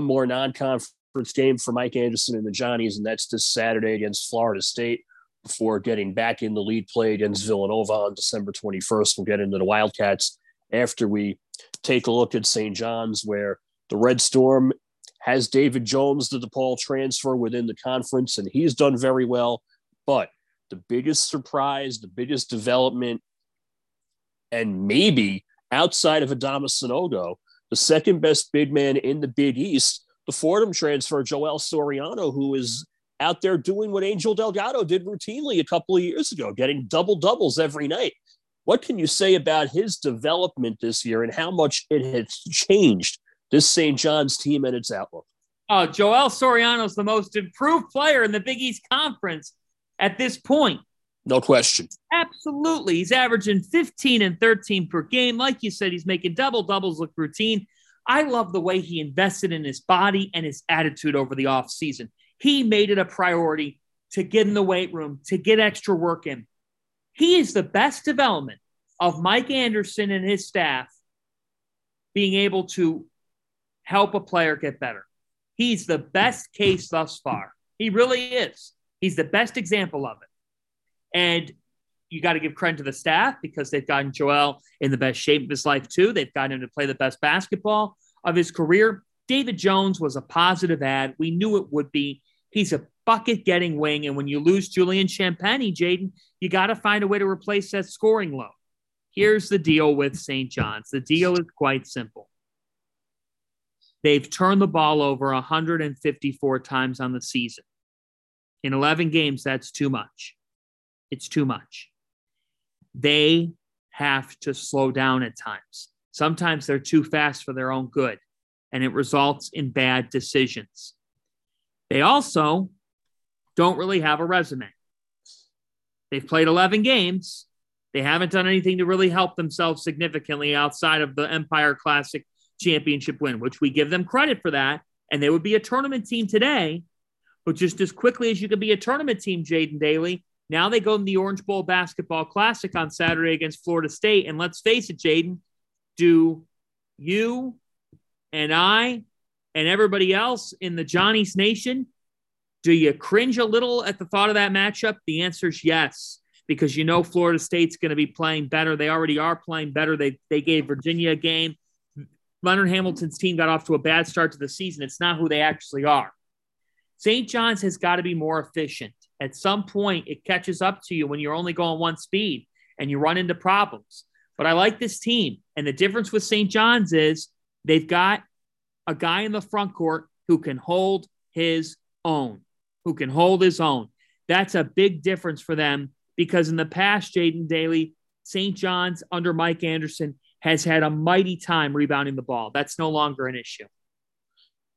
more non-conference game for Mike Anderson and the Johnnies, and that's this Saturday against Florida State, before getting back in the lead play against Villanova on December 21st. We'll get into the Wildcats after we take a look at St. John's, where the Red Storm has David Jones, the DePaul transfer, within the conference, and he's done very well. But the biggest surprise, the biggest development, and maybe outside of Adama Sanogo, the second best big man in the Big East, the Fordham transfer, Joel Soriano, who is out there doing what Angel Delgado did routinely a couple of years ago, getting double-doubles every night. What can you say about his development this year and how much it has changed this St. John's team and its outlook? Oh, Joel Soriano's the most improved player in the Big East Conference at this point. No question. Absolutely. He's averaging 15 and 13 per game. Like you said, he's making double-doubles look routine. I love the way he invested in his body and his attitude over the offseason. He made it a priority to get in the weight room, to get extra work in. He is the best development of Mike Anderson and his staff being able to help a player get better. He's the best case thus far. He really is. He's the best example of it. And you got to give credit to the staff because they've gotten Joel in the best shape of his life too. They've gotten him to play the best basketball of his career. David Jones was a positive add. We knew it would be. He's a bucket-getting wing, and when you lose Julian Champagny, Jaden, you got to find a way to replace that scoring load. Here's the deal with St. John's. The deal is quite simple. They've turned the ball over 154 times on the season. In 11 games, that's too much. It's too much. They have to slow down at times. Sometimes they're too fast for their own good, and it results in bad decisions. They also don't really have a resume. They've played 11 games. They haven't done anything to really help themselves significantly outside of the Empire Classic championship win, which we give them credit for that. And they would be a tournament team today, but just as quickly as you could be a tournament team, Jaden Daly, now they go in the Orange Bowl Basketball Classic on Saturday against Florida State. And let's face it, Jaden, do you and I and everybody else in the Johnny's Nation, do you cringe a little at the thought of that matchup? The answer is yes, because you know Florida State's going to be playing better. They already are playing better. They gave Virginia a game. Leonard Hamilton's team got off to a bad start to the season. It's not who they actually are. St. John's has got to be more efficient. At some point, it catches up to you when you're only going one speed and you run into problems. But I like this team, and the difference with St. John's is they've got a guy in the front court who can hold his own, who can hold his own. That's a big difference for them because in the past, Jaden Daly, St. John's under Mike Anderson has had a mighty time rebounding the ball. That's no longer an issue.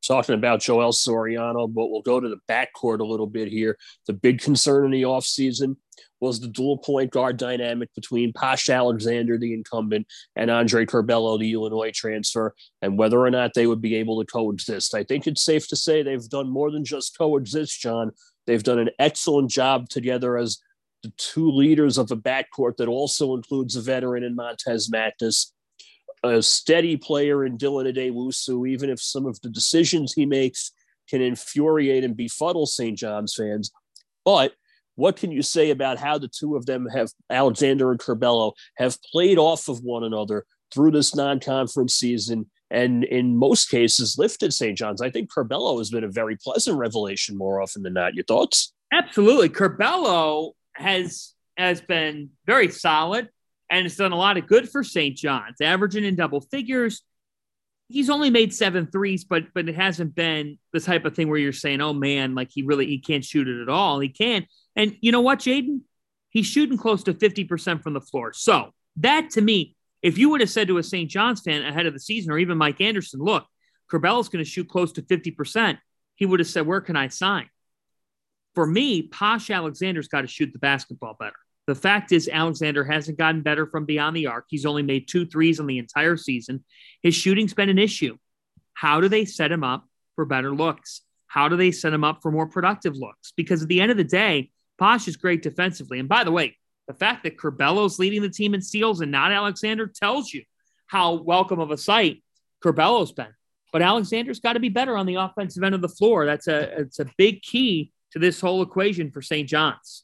Talking about Joel Soriano, but we'll go to the backcourt a little bit here. The big concern in the offseason was the dual point guard dynamic between Posh Alexander, the incumbent, and Andre Curbelo, the Illinois transfer, and whether or not they would be able to coexist. I think it's safe to say they've done more than just coexist, John. They've done an excellent job together as the two leaders of a backcourt that also includes a veteran in Montez Mathis, a steady player in Dylan Adewusu, even if some of the decisions he makes can infuriate and befuddle St. John's fans. But what can you say about how the two of them have, Alexander and Curbelo, have played off of one another through this non-conference season and in most cases lifted St. John's? I think Curbelo has been a very pleasant revelation more often than not. Your thoughts? Absolutely. Curbelo has been very solid. And it's done a lot of good for St. John's, averaging in double figures. He's only made 7 threes, but it hasn't been the type of thing where you're saying, oh, man, like he can't shoot it at all. He can. And you know what, Jaden? He's shooting close to 50% from the floor. So that, to me, if you would have said to a St. John's fan ahead of the season or even Mike Anderson, look, Curbello's going to shoot close to 50%, he would have said, where can I sign? For me, Posh Alexander's got to shoot the basketball better. The fact is Alexander hasn't gotten better from beyond the arc. He's only made 2 threes on the entire season. His shooting's been an issue. How do they set him up for better looks? How do they set him up for more productive looks? Because at the end of the day, Posh is great defensively. And by the way, the fact that Curbello's leading the team in steals and not Alexander tells you how welcome of a sight Curbello's been. But Alexander's got to be better on the offensive end of the floor. That's a big key to this whole equation for St. John's.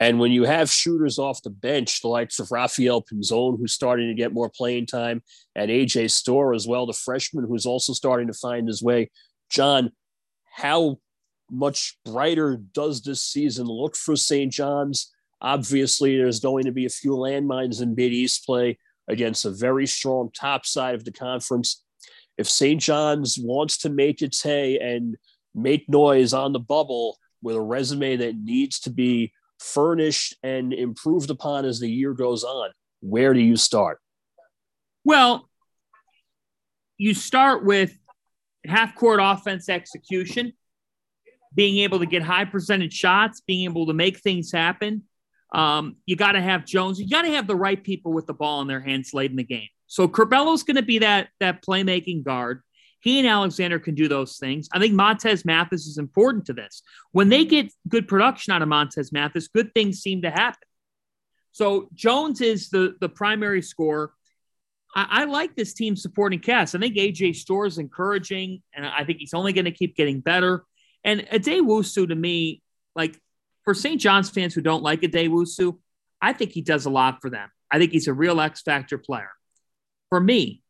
And when you have shooters off the bench, the likes of Rafael Pinzon, who's starting to get more playing time, and A.J. Storr as well, the freshman who's also starting to find his way. John, how much brighter does this season look for St. John's? Obviously, there's going to be a few landmines in Big East play against a very strong top side of the conference. If St. John's wants to make its hay and make noise on the bubble with a resume that needs to be furnished and improved upon as the year goes on, where do you start? Well, you start with half-court offense execution, being able to get high-percentage shots, being able to make things happen. You got to have Jones. You got to have the right people with the ball in their hands late in the game. So Curbello's going to be that playmaking guard. He and Alexander can do those things. I think Montez Mathis is important to this. When they get good production out of Montez Mathis, good things seem to happen. So Jones is the primary scorer. I like this team supporting cast. I think A.J. Storr is encouraging, and I think he's only going to keep getting better. And Ade Wusu, to me, like for St. John's fans who don't like Ade Wusu, I think he does a lot for them. I think he's a real X-factor player. For me,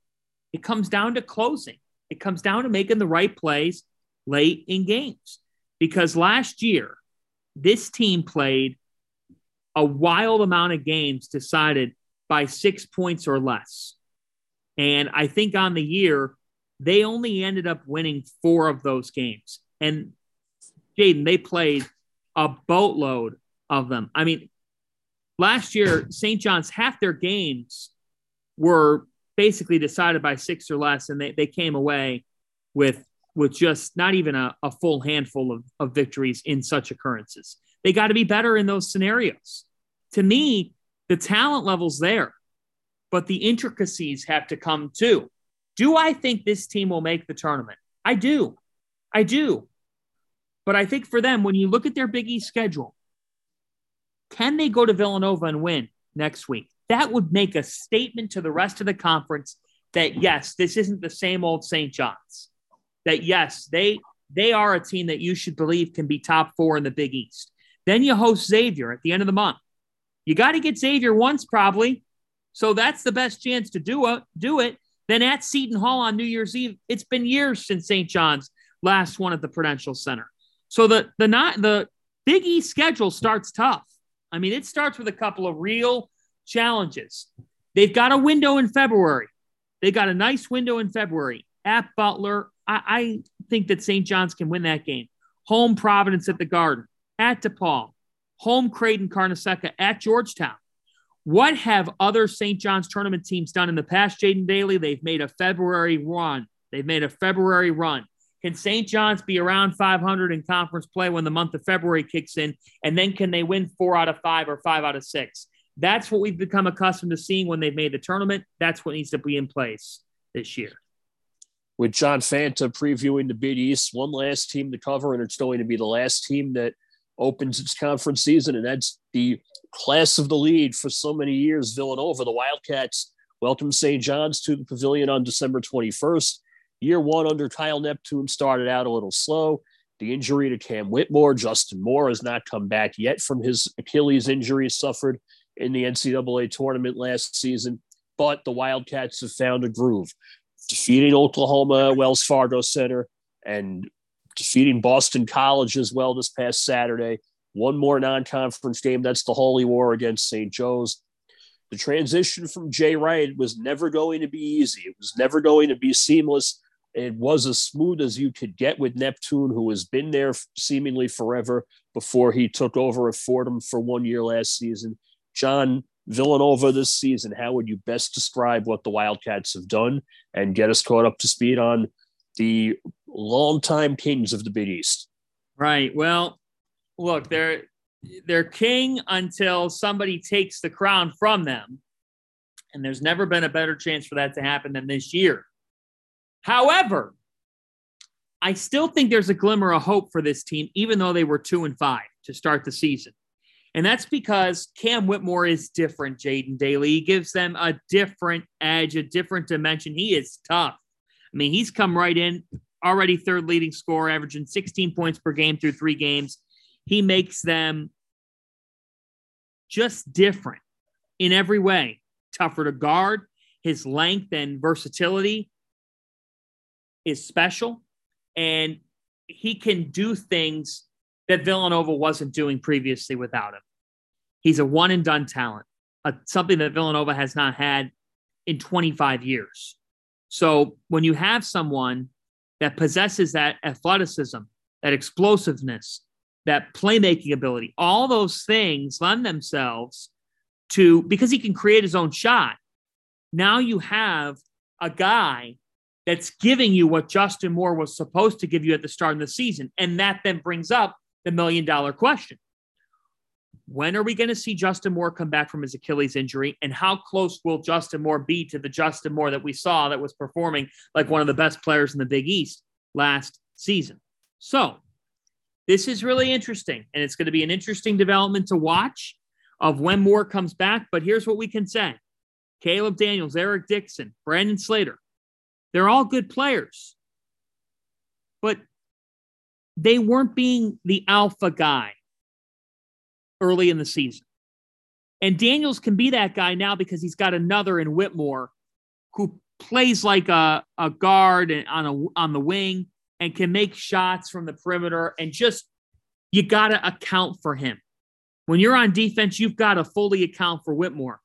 it comes down to closing. It comes down to making the right plays late in games, because last year, this team played a wild amount of games decided by 6 points or less. And I think on the year, they only ended up winning 4 of those games. And Jaden, they played a boatload of them. I mean, last year, St. John's, half their games were basically decided by 6 or less, and they came away with just not even a full handful of victories in such occurrences. They got to be better in those scenarios. To me, the talent level's there, but the intricacies have to come too. Do I think this team will make the tournament? I do. But I think for them, when you look at their Big East schedule, can they go to Villanova and win next week? That would make a statement to the rest of the conference that, yes, this isn't the same old St. John's. That, yes, they are a team that you should believe can be top 4 in the Big East. Then you host Xavier at the end of the month. You got to get Xavier once probably, so that's the best chance to do it. Then at Seton Hall on New Year's Eve, it's been years since St. John's last one at the Prudential Center. So the Big East schedule starts tough. I mean, it starts with a couple of real challenges. They've got a window in February. They got a nice window in February at Butler. I think that St. John's can win that game. Home Providence at the Garden, at DePaul, home Creighton, Carneseca, at Georgetown. What have other St. John's tournament teams done in the past, Jaden Daly? They've made a February run. Can St. John's be around 500 in conference play when the month of February kicks in? And then can they win 4 out of 5 or 5 out of 6? That's what we've become accustomed to seeing when they've made the tournament. That's what needs to be in place this year. With John Fanta previewing the Big East, one last team to cover, and it's going to be the last team that opens its conference season, and that's the class of the lead for so many years, Villanova. The Wildcats welcome St. John's to the Pavilion on December 21st. Year one under Kyle Neptune started out a little slow. The injury to Cam Whitmore, Justin Moore has not come back yet from his Achilles injury suffered in the NCAA tournament last season, but the Wildcats have found a groove. Defeating Oklahoma, Wells Fargo Center, and defeating Boston College as well this past Saturday. One more non-conference game, that's the Holy War against St. Joe's. The transition from Jay Wright was never going to be easy. It was never going to be seamless. It was as smooth as you could get with Neptune, who has been there seemingly forever before he took over at Fordham for 1 year last season. John, Villanova this season, how would you best describe what the Wildcats have done and get us caught up to speed on the longtime kings of the Big East? Right. Well, look, they're king until somebody takes the crown from them, and there's never been a better chance for that to happen than this year. However, I still think there's a glimmer of hope for this team, even though they were 2-5 to start the season. And that's because Cam Whitmore is different, Jaden Daly. He gives them a different edge, a different dimension. He is tough. I mean, he's come right in, already third leading scorer, averaging 16 points per game through 3 games. He makes them just different in every way. Tougher to guard. His length and versatility is special. And he can do things that Villanova wasn't doing previously without him. He's a one-and-done talent, something that Villanova has not had in 25 years. So when you have someone that possesses that athleticism, that explosiveness, that playmaking ability, all those things lend themselves to, because he can create his own shot. Now you have a guy that's giving you what Justin Moore was supposed to give you at the start of the season. And that then brings up the million-dollar question. When are we going to see Justin Moore come back from his Achilles injury? And how close will Justin Moore be to the Justin Moore that we saw that was performing like one of the best players in the Big East last season? So this is really interesting. And it's going to be an interesting development to watch of when Moore comes back. But here's what we can say. Caleb Daniels, Eric Dixon, Brandon Slater, they're all good players. But they weren't being the alpha guy early in the season. And Daniels can be that guy now because he's got another in Whitmore who plays like a guard and on the wing and can make shots from the perimeter, and just, you got to account for him. When you're on defense, you've got to fully account for Whitmore.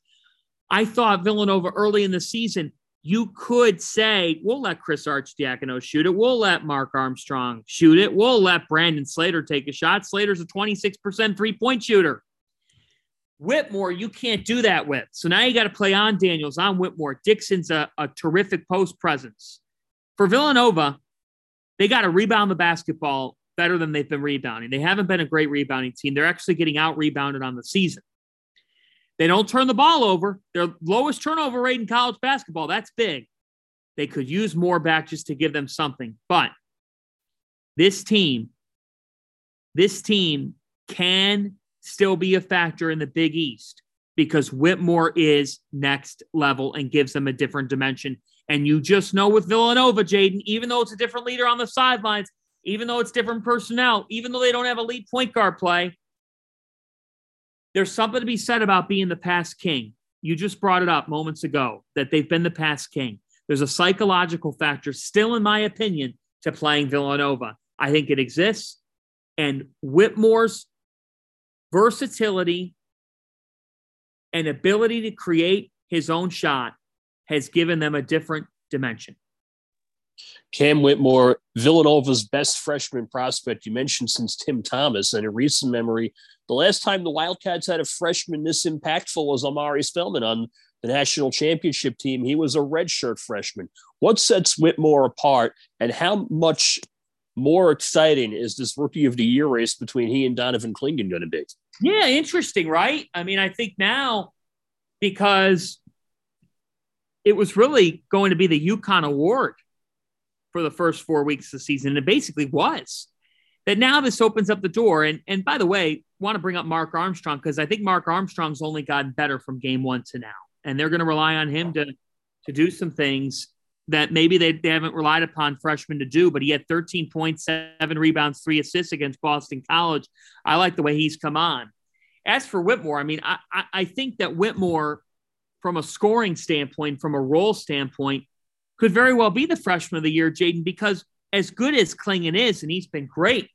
I thought Villanova early in the season, you could say, we'll let Chris Arcidiacono shoot it. We'll let Mark Armstrong shoot it. We'll let Brandon Slater take a shot. Slater's a 26% three-point shooter. Whitmore, you can't do that with. So now you got to play on Daniels, on Whitmore. Dixon's a terrific post presence. For Villanova, they got to rebound the basketball better than they've been rebounding. They haven't been a great rebounding team. They're actually getting out-rebounded on the season. They don't turn the ball over. Their lowest turnover rate in college basketball. That's big. They could use more back just to give them something. But this team can still be a factor in the Big East because Whitmore is next level and gives them a different dimension. And you just know with Villanova, Jaden, even though it's a different leader on the sidelines, even though it's different personnel, even though they don't have elite point guard play, there's something to be said about being the pass king. You just brought it up moments ago that they've been the pass king. There's a psychological factor still, in my opinion, to playing Villanova. I think it exists. And Whitmore's versatility and ability to create his own shot has given them a different dimension. Cam Whitmore, Villanova's best freshman prospect, you mentioned since Tim Thomas, and in recent memory, the last time the Wildcats had a freshman this impactful was Amari Spellman on the national championship team. He was a redshirt freshman. What sets Whitmore apart, and how much more exciting is this rookie of the year race between he and Donovan Clingan going to be? Yeah, interesting, right? I mean, I think now, because it was really going to be the UConn award for the first 4 weeks of the season, and it basically was. That now this opens up the door. And by the way, want to bring up Mark Armstrong, because I think Mark Armstrong's only gotten better from game one to now. And they're going to rely on him to do some things that maybe they haven't relied upon freshmen to do, but he had 13 points, 7 rebounds, 3 assists against Boston College. I like the way he's come on. As for Whitmore, I mean, I think that Whitmore, from a scoring standpoint, from a role standpoint, could very well be the freshman of the year, Jaden, because as good as Clingan is, and he's been great,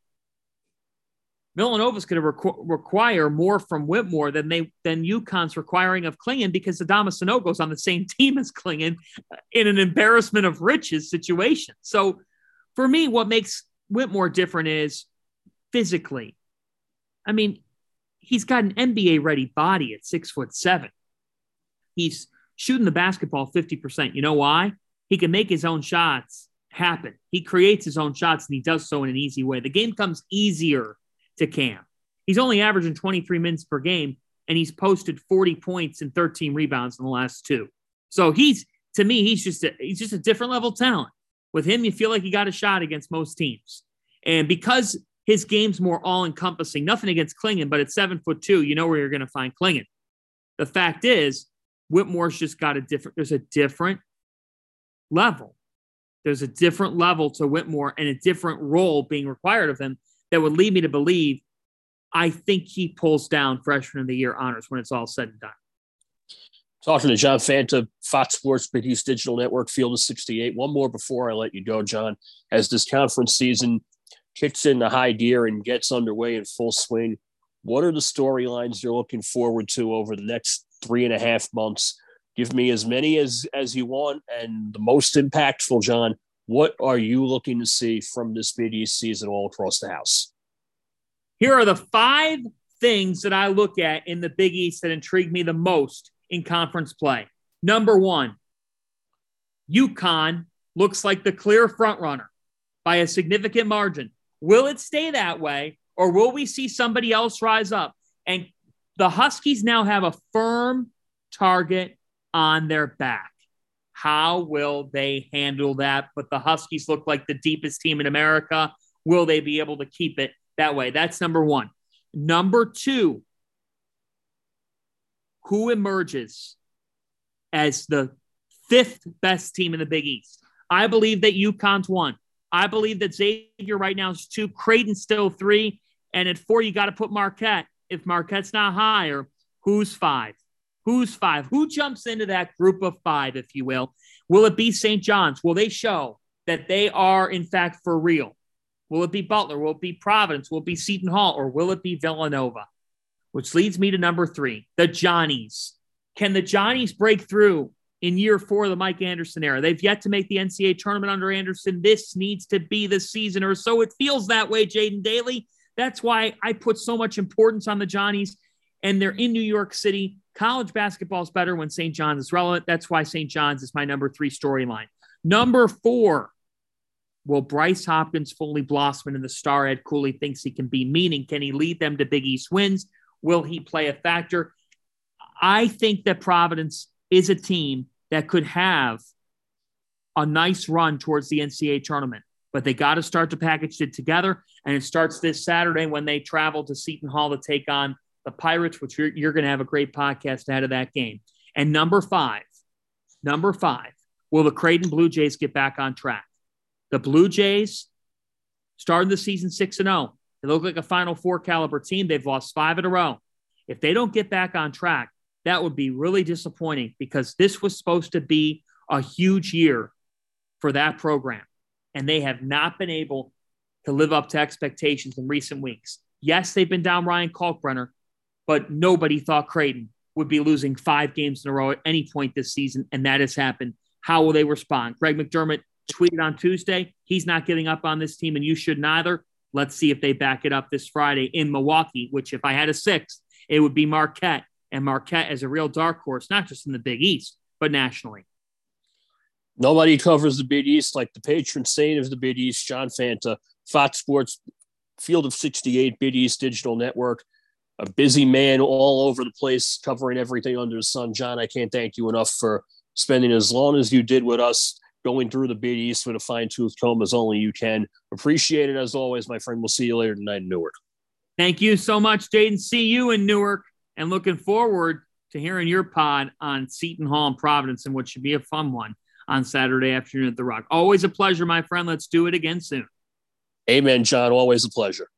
Villanova's going to require more from Whitmore than UConn's requiring of Clingan, because Adama Sanogo's on the same team as Clingan in an embarrassment of riches situation. So for me, what makes Whitmore different is physically. I mean, he's got an NBA-ready body at 6'7". He's shooting the basketball 50%. You know why? He can make his own shots happen. He creates his own shots, and he does so in an easy way. The game comes easier to Cam. He's only averaging 23 minutes per game, and he's posted 40 points and 13 rebounds in the last 2. So he's just a different level talent. With him, you feel like he got a shot against most teams. And because his game's more all-encompassing, nothing against Clingan, but at 7'2", you know where you're going to find Clingan. The fact is, Whitmore's just got there's a different level. There's a different level to Whitmore and a different role being required of him that would lead me to believe I think he pulls down freshman of the year honors when it's all said and done. Talking to John Fanta, Fox Sports, Big East Digital Network, Field of 68. One more before I let you go, John. As this conference season kicks into high gear and gets underway in full swing, what are the storylines you're looking forward to over the next 3.5 months? Give me as many as you want, and the most impactful, John. What are you looking to see from this Big East season all across the house? Here are the 5 things that I look at in the Big East that intrigue me the most in conference play. Number 1, UConn looks like the clear frontrunner by a significant margin. Will it stay that way, or will we see somebody else rise up? And the Huskies now have a firm target on their back. How will they handle that? But the Huskies look like the deepest team in America. Will they be able to keep it that way? That's number 1. Number 2, who emerges as the 5th best team in the Big East? I believe that UConn's 1. I believe that Xavier right now is 2, Creighton's still 3, and at 4, you got to put Marquette. If Marquette's not higher, who's 5? Who's 5? Who jumps into that group of 5, if you will? Will it be St. John's? Will they show that they are, in fact, for real? Will it be Butler? Will it be Providence? Will it be Seton Hall? Or will it be Villanova? Which leads me to number 3, the Johnnies. Can the Johnnies break through in year 4 of the Mike Anderson era? They've yet to make the NCAA tournament under Anderson. This needs to be the season, or so it feels that way, Jaden Daly. That's why I put so much importance on the Johnnies, and they're in New York City. College basketball is better when St. John's is relevant. That's why St. John's is my number 3 storyline. Number 4, will Bryce Hopkins fully blossom into the star Ed Cooley thinks he can be? Meaning, can he lead them to Big East wins? Will he play a factor? I think that Providence is a team that could have a nice run towards the NCAA tournament, but they got to start to package it together, and it starts this Saturday when they travel to Seton Hall to take on the Pirates, which you're going to have a great podcast out of that game. And number five, will the Creighton Blue Jays get back on track? The Blue Jays started the season 6-0. They look like a Final Four caliber team. They've lost 5 in a row. If they don't get back on track, that would be really disappointing, because this was supposed to be a huge year for that program, and they have not been able to live up to expectations in recent weeks. Yes, they've been down Ryan Kalkbrenner, but nobody thought Creighton would be losing 5 games in a row at any point this season, and that has happened. How will they respond? Greg McDermott tweeted on Tuesday, he's not giving up on this team, and you should neither. Let's see if they back it up this Friday in Milwaukee, which if I had a 6th, it would be Marquette, and Marquette is a real dark horse, not just in the Big East, but nationally. Nobody covers the Big East like the patron saint of the Big East, John Fanta, Fox Sports, Field of 68, Big East Digital Network. A busy man all over the place covering everything under the sun. John, I can't thank you enough for spending as long as you did with us, going through the Big East with a fine-tooth comb as only you can. Appreciate it as always, my friend. We'll see you later tonight in Newark. Thank you so much, Jaden. See you in Newark, and looking forward to hearing your pod on Seton Hall and Providence and what should be a fun one on Saturday afternoon at The Rock. Always a pleasure, my friend. Let's do it again soon. Amen, John. Always a pleasure.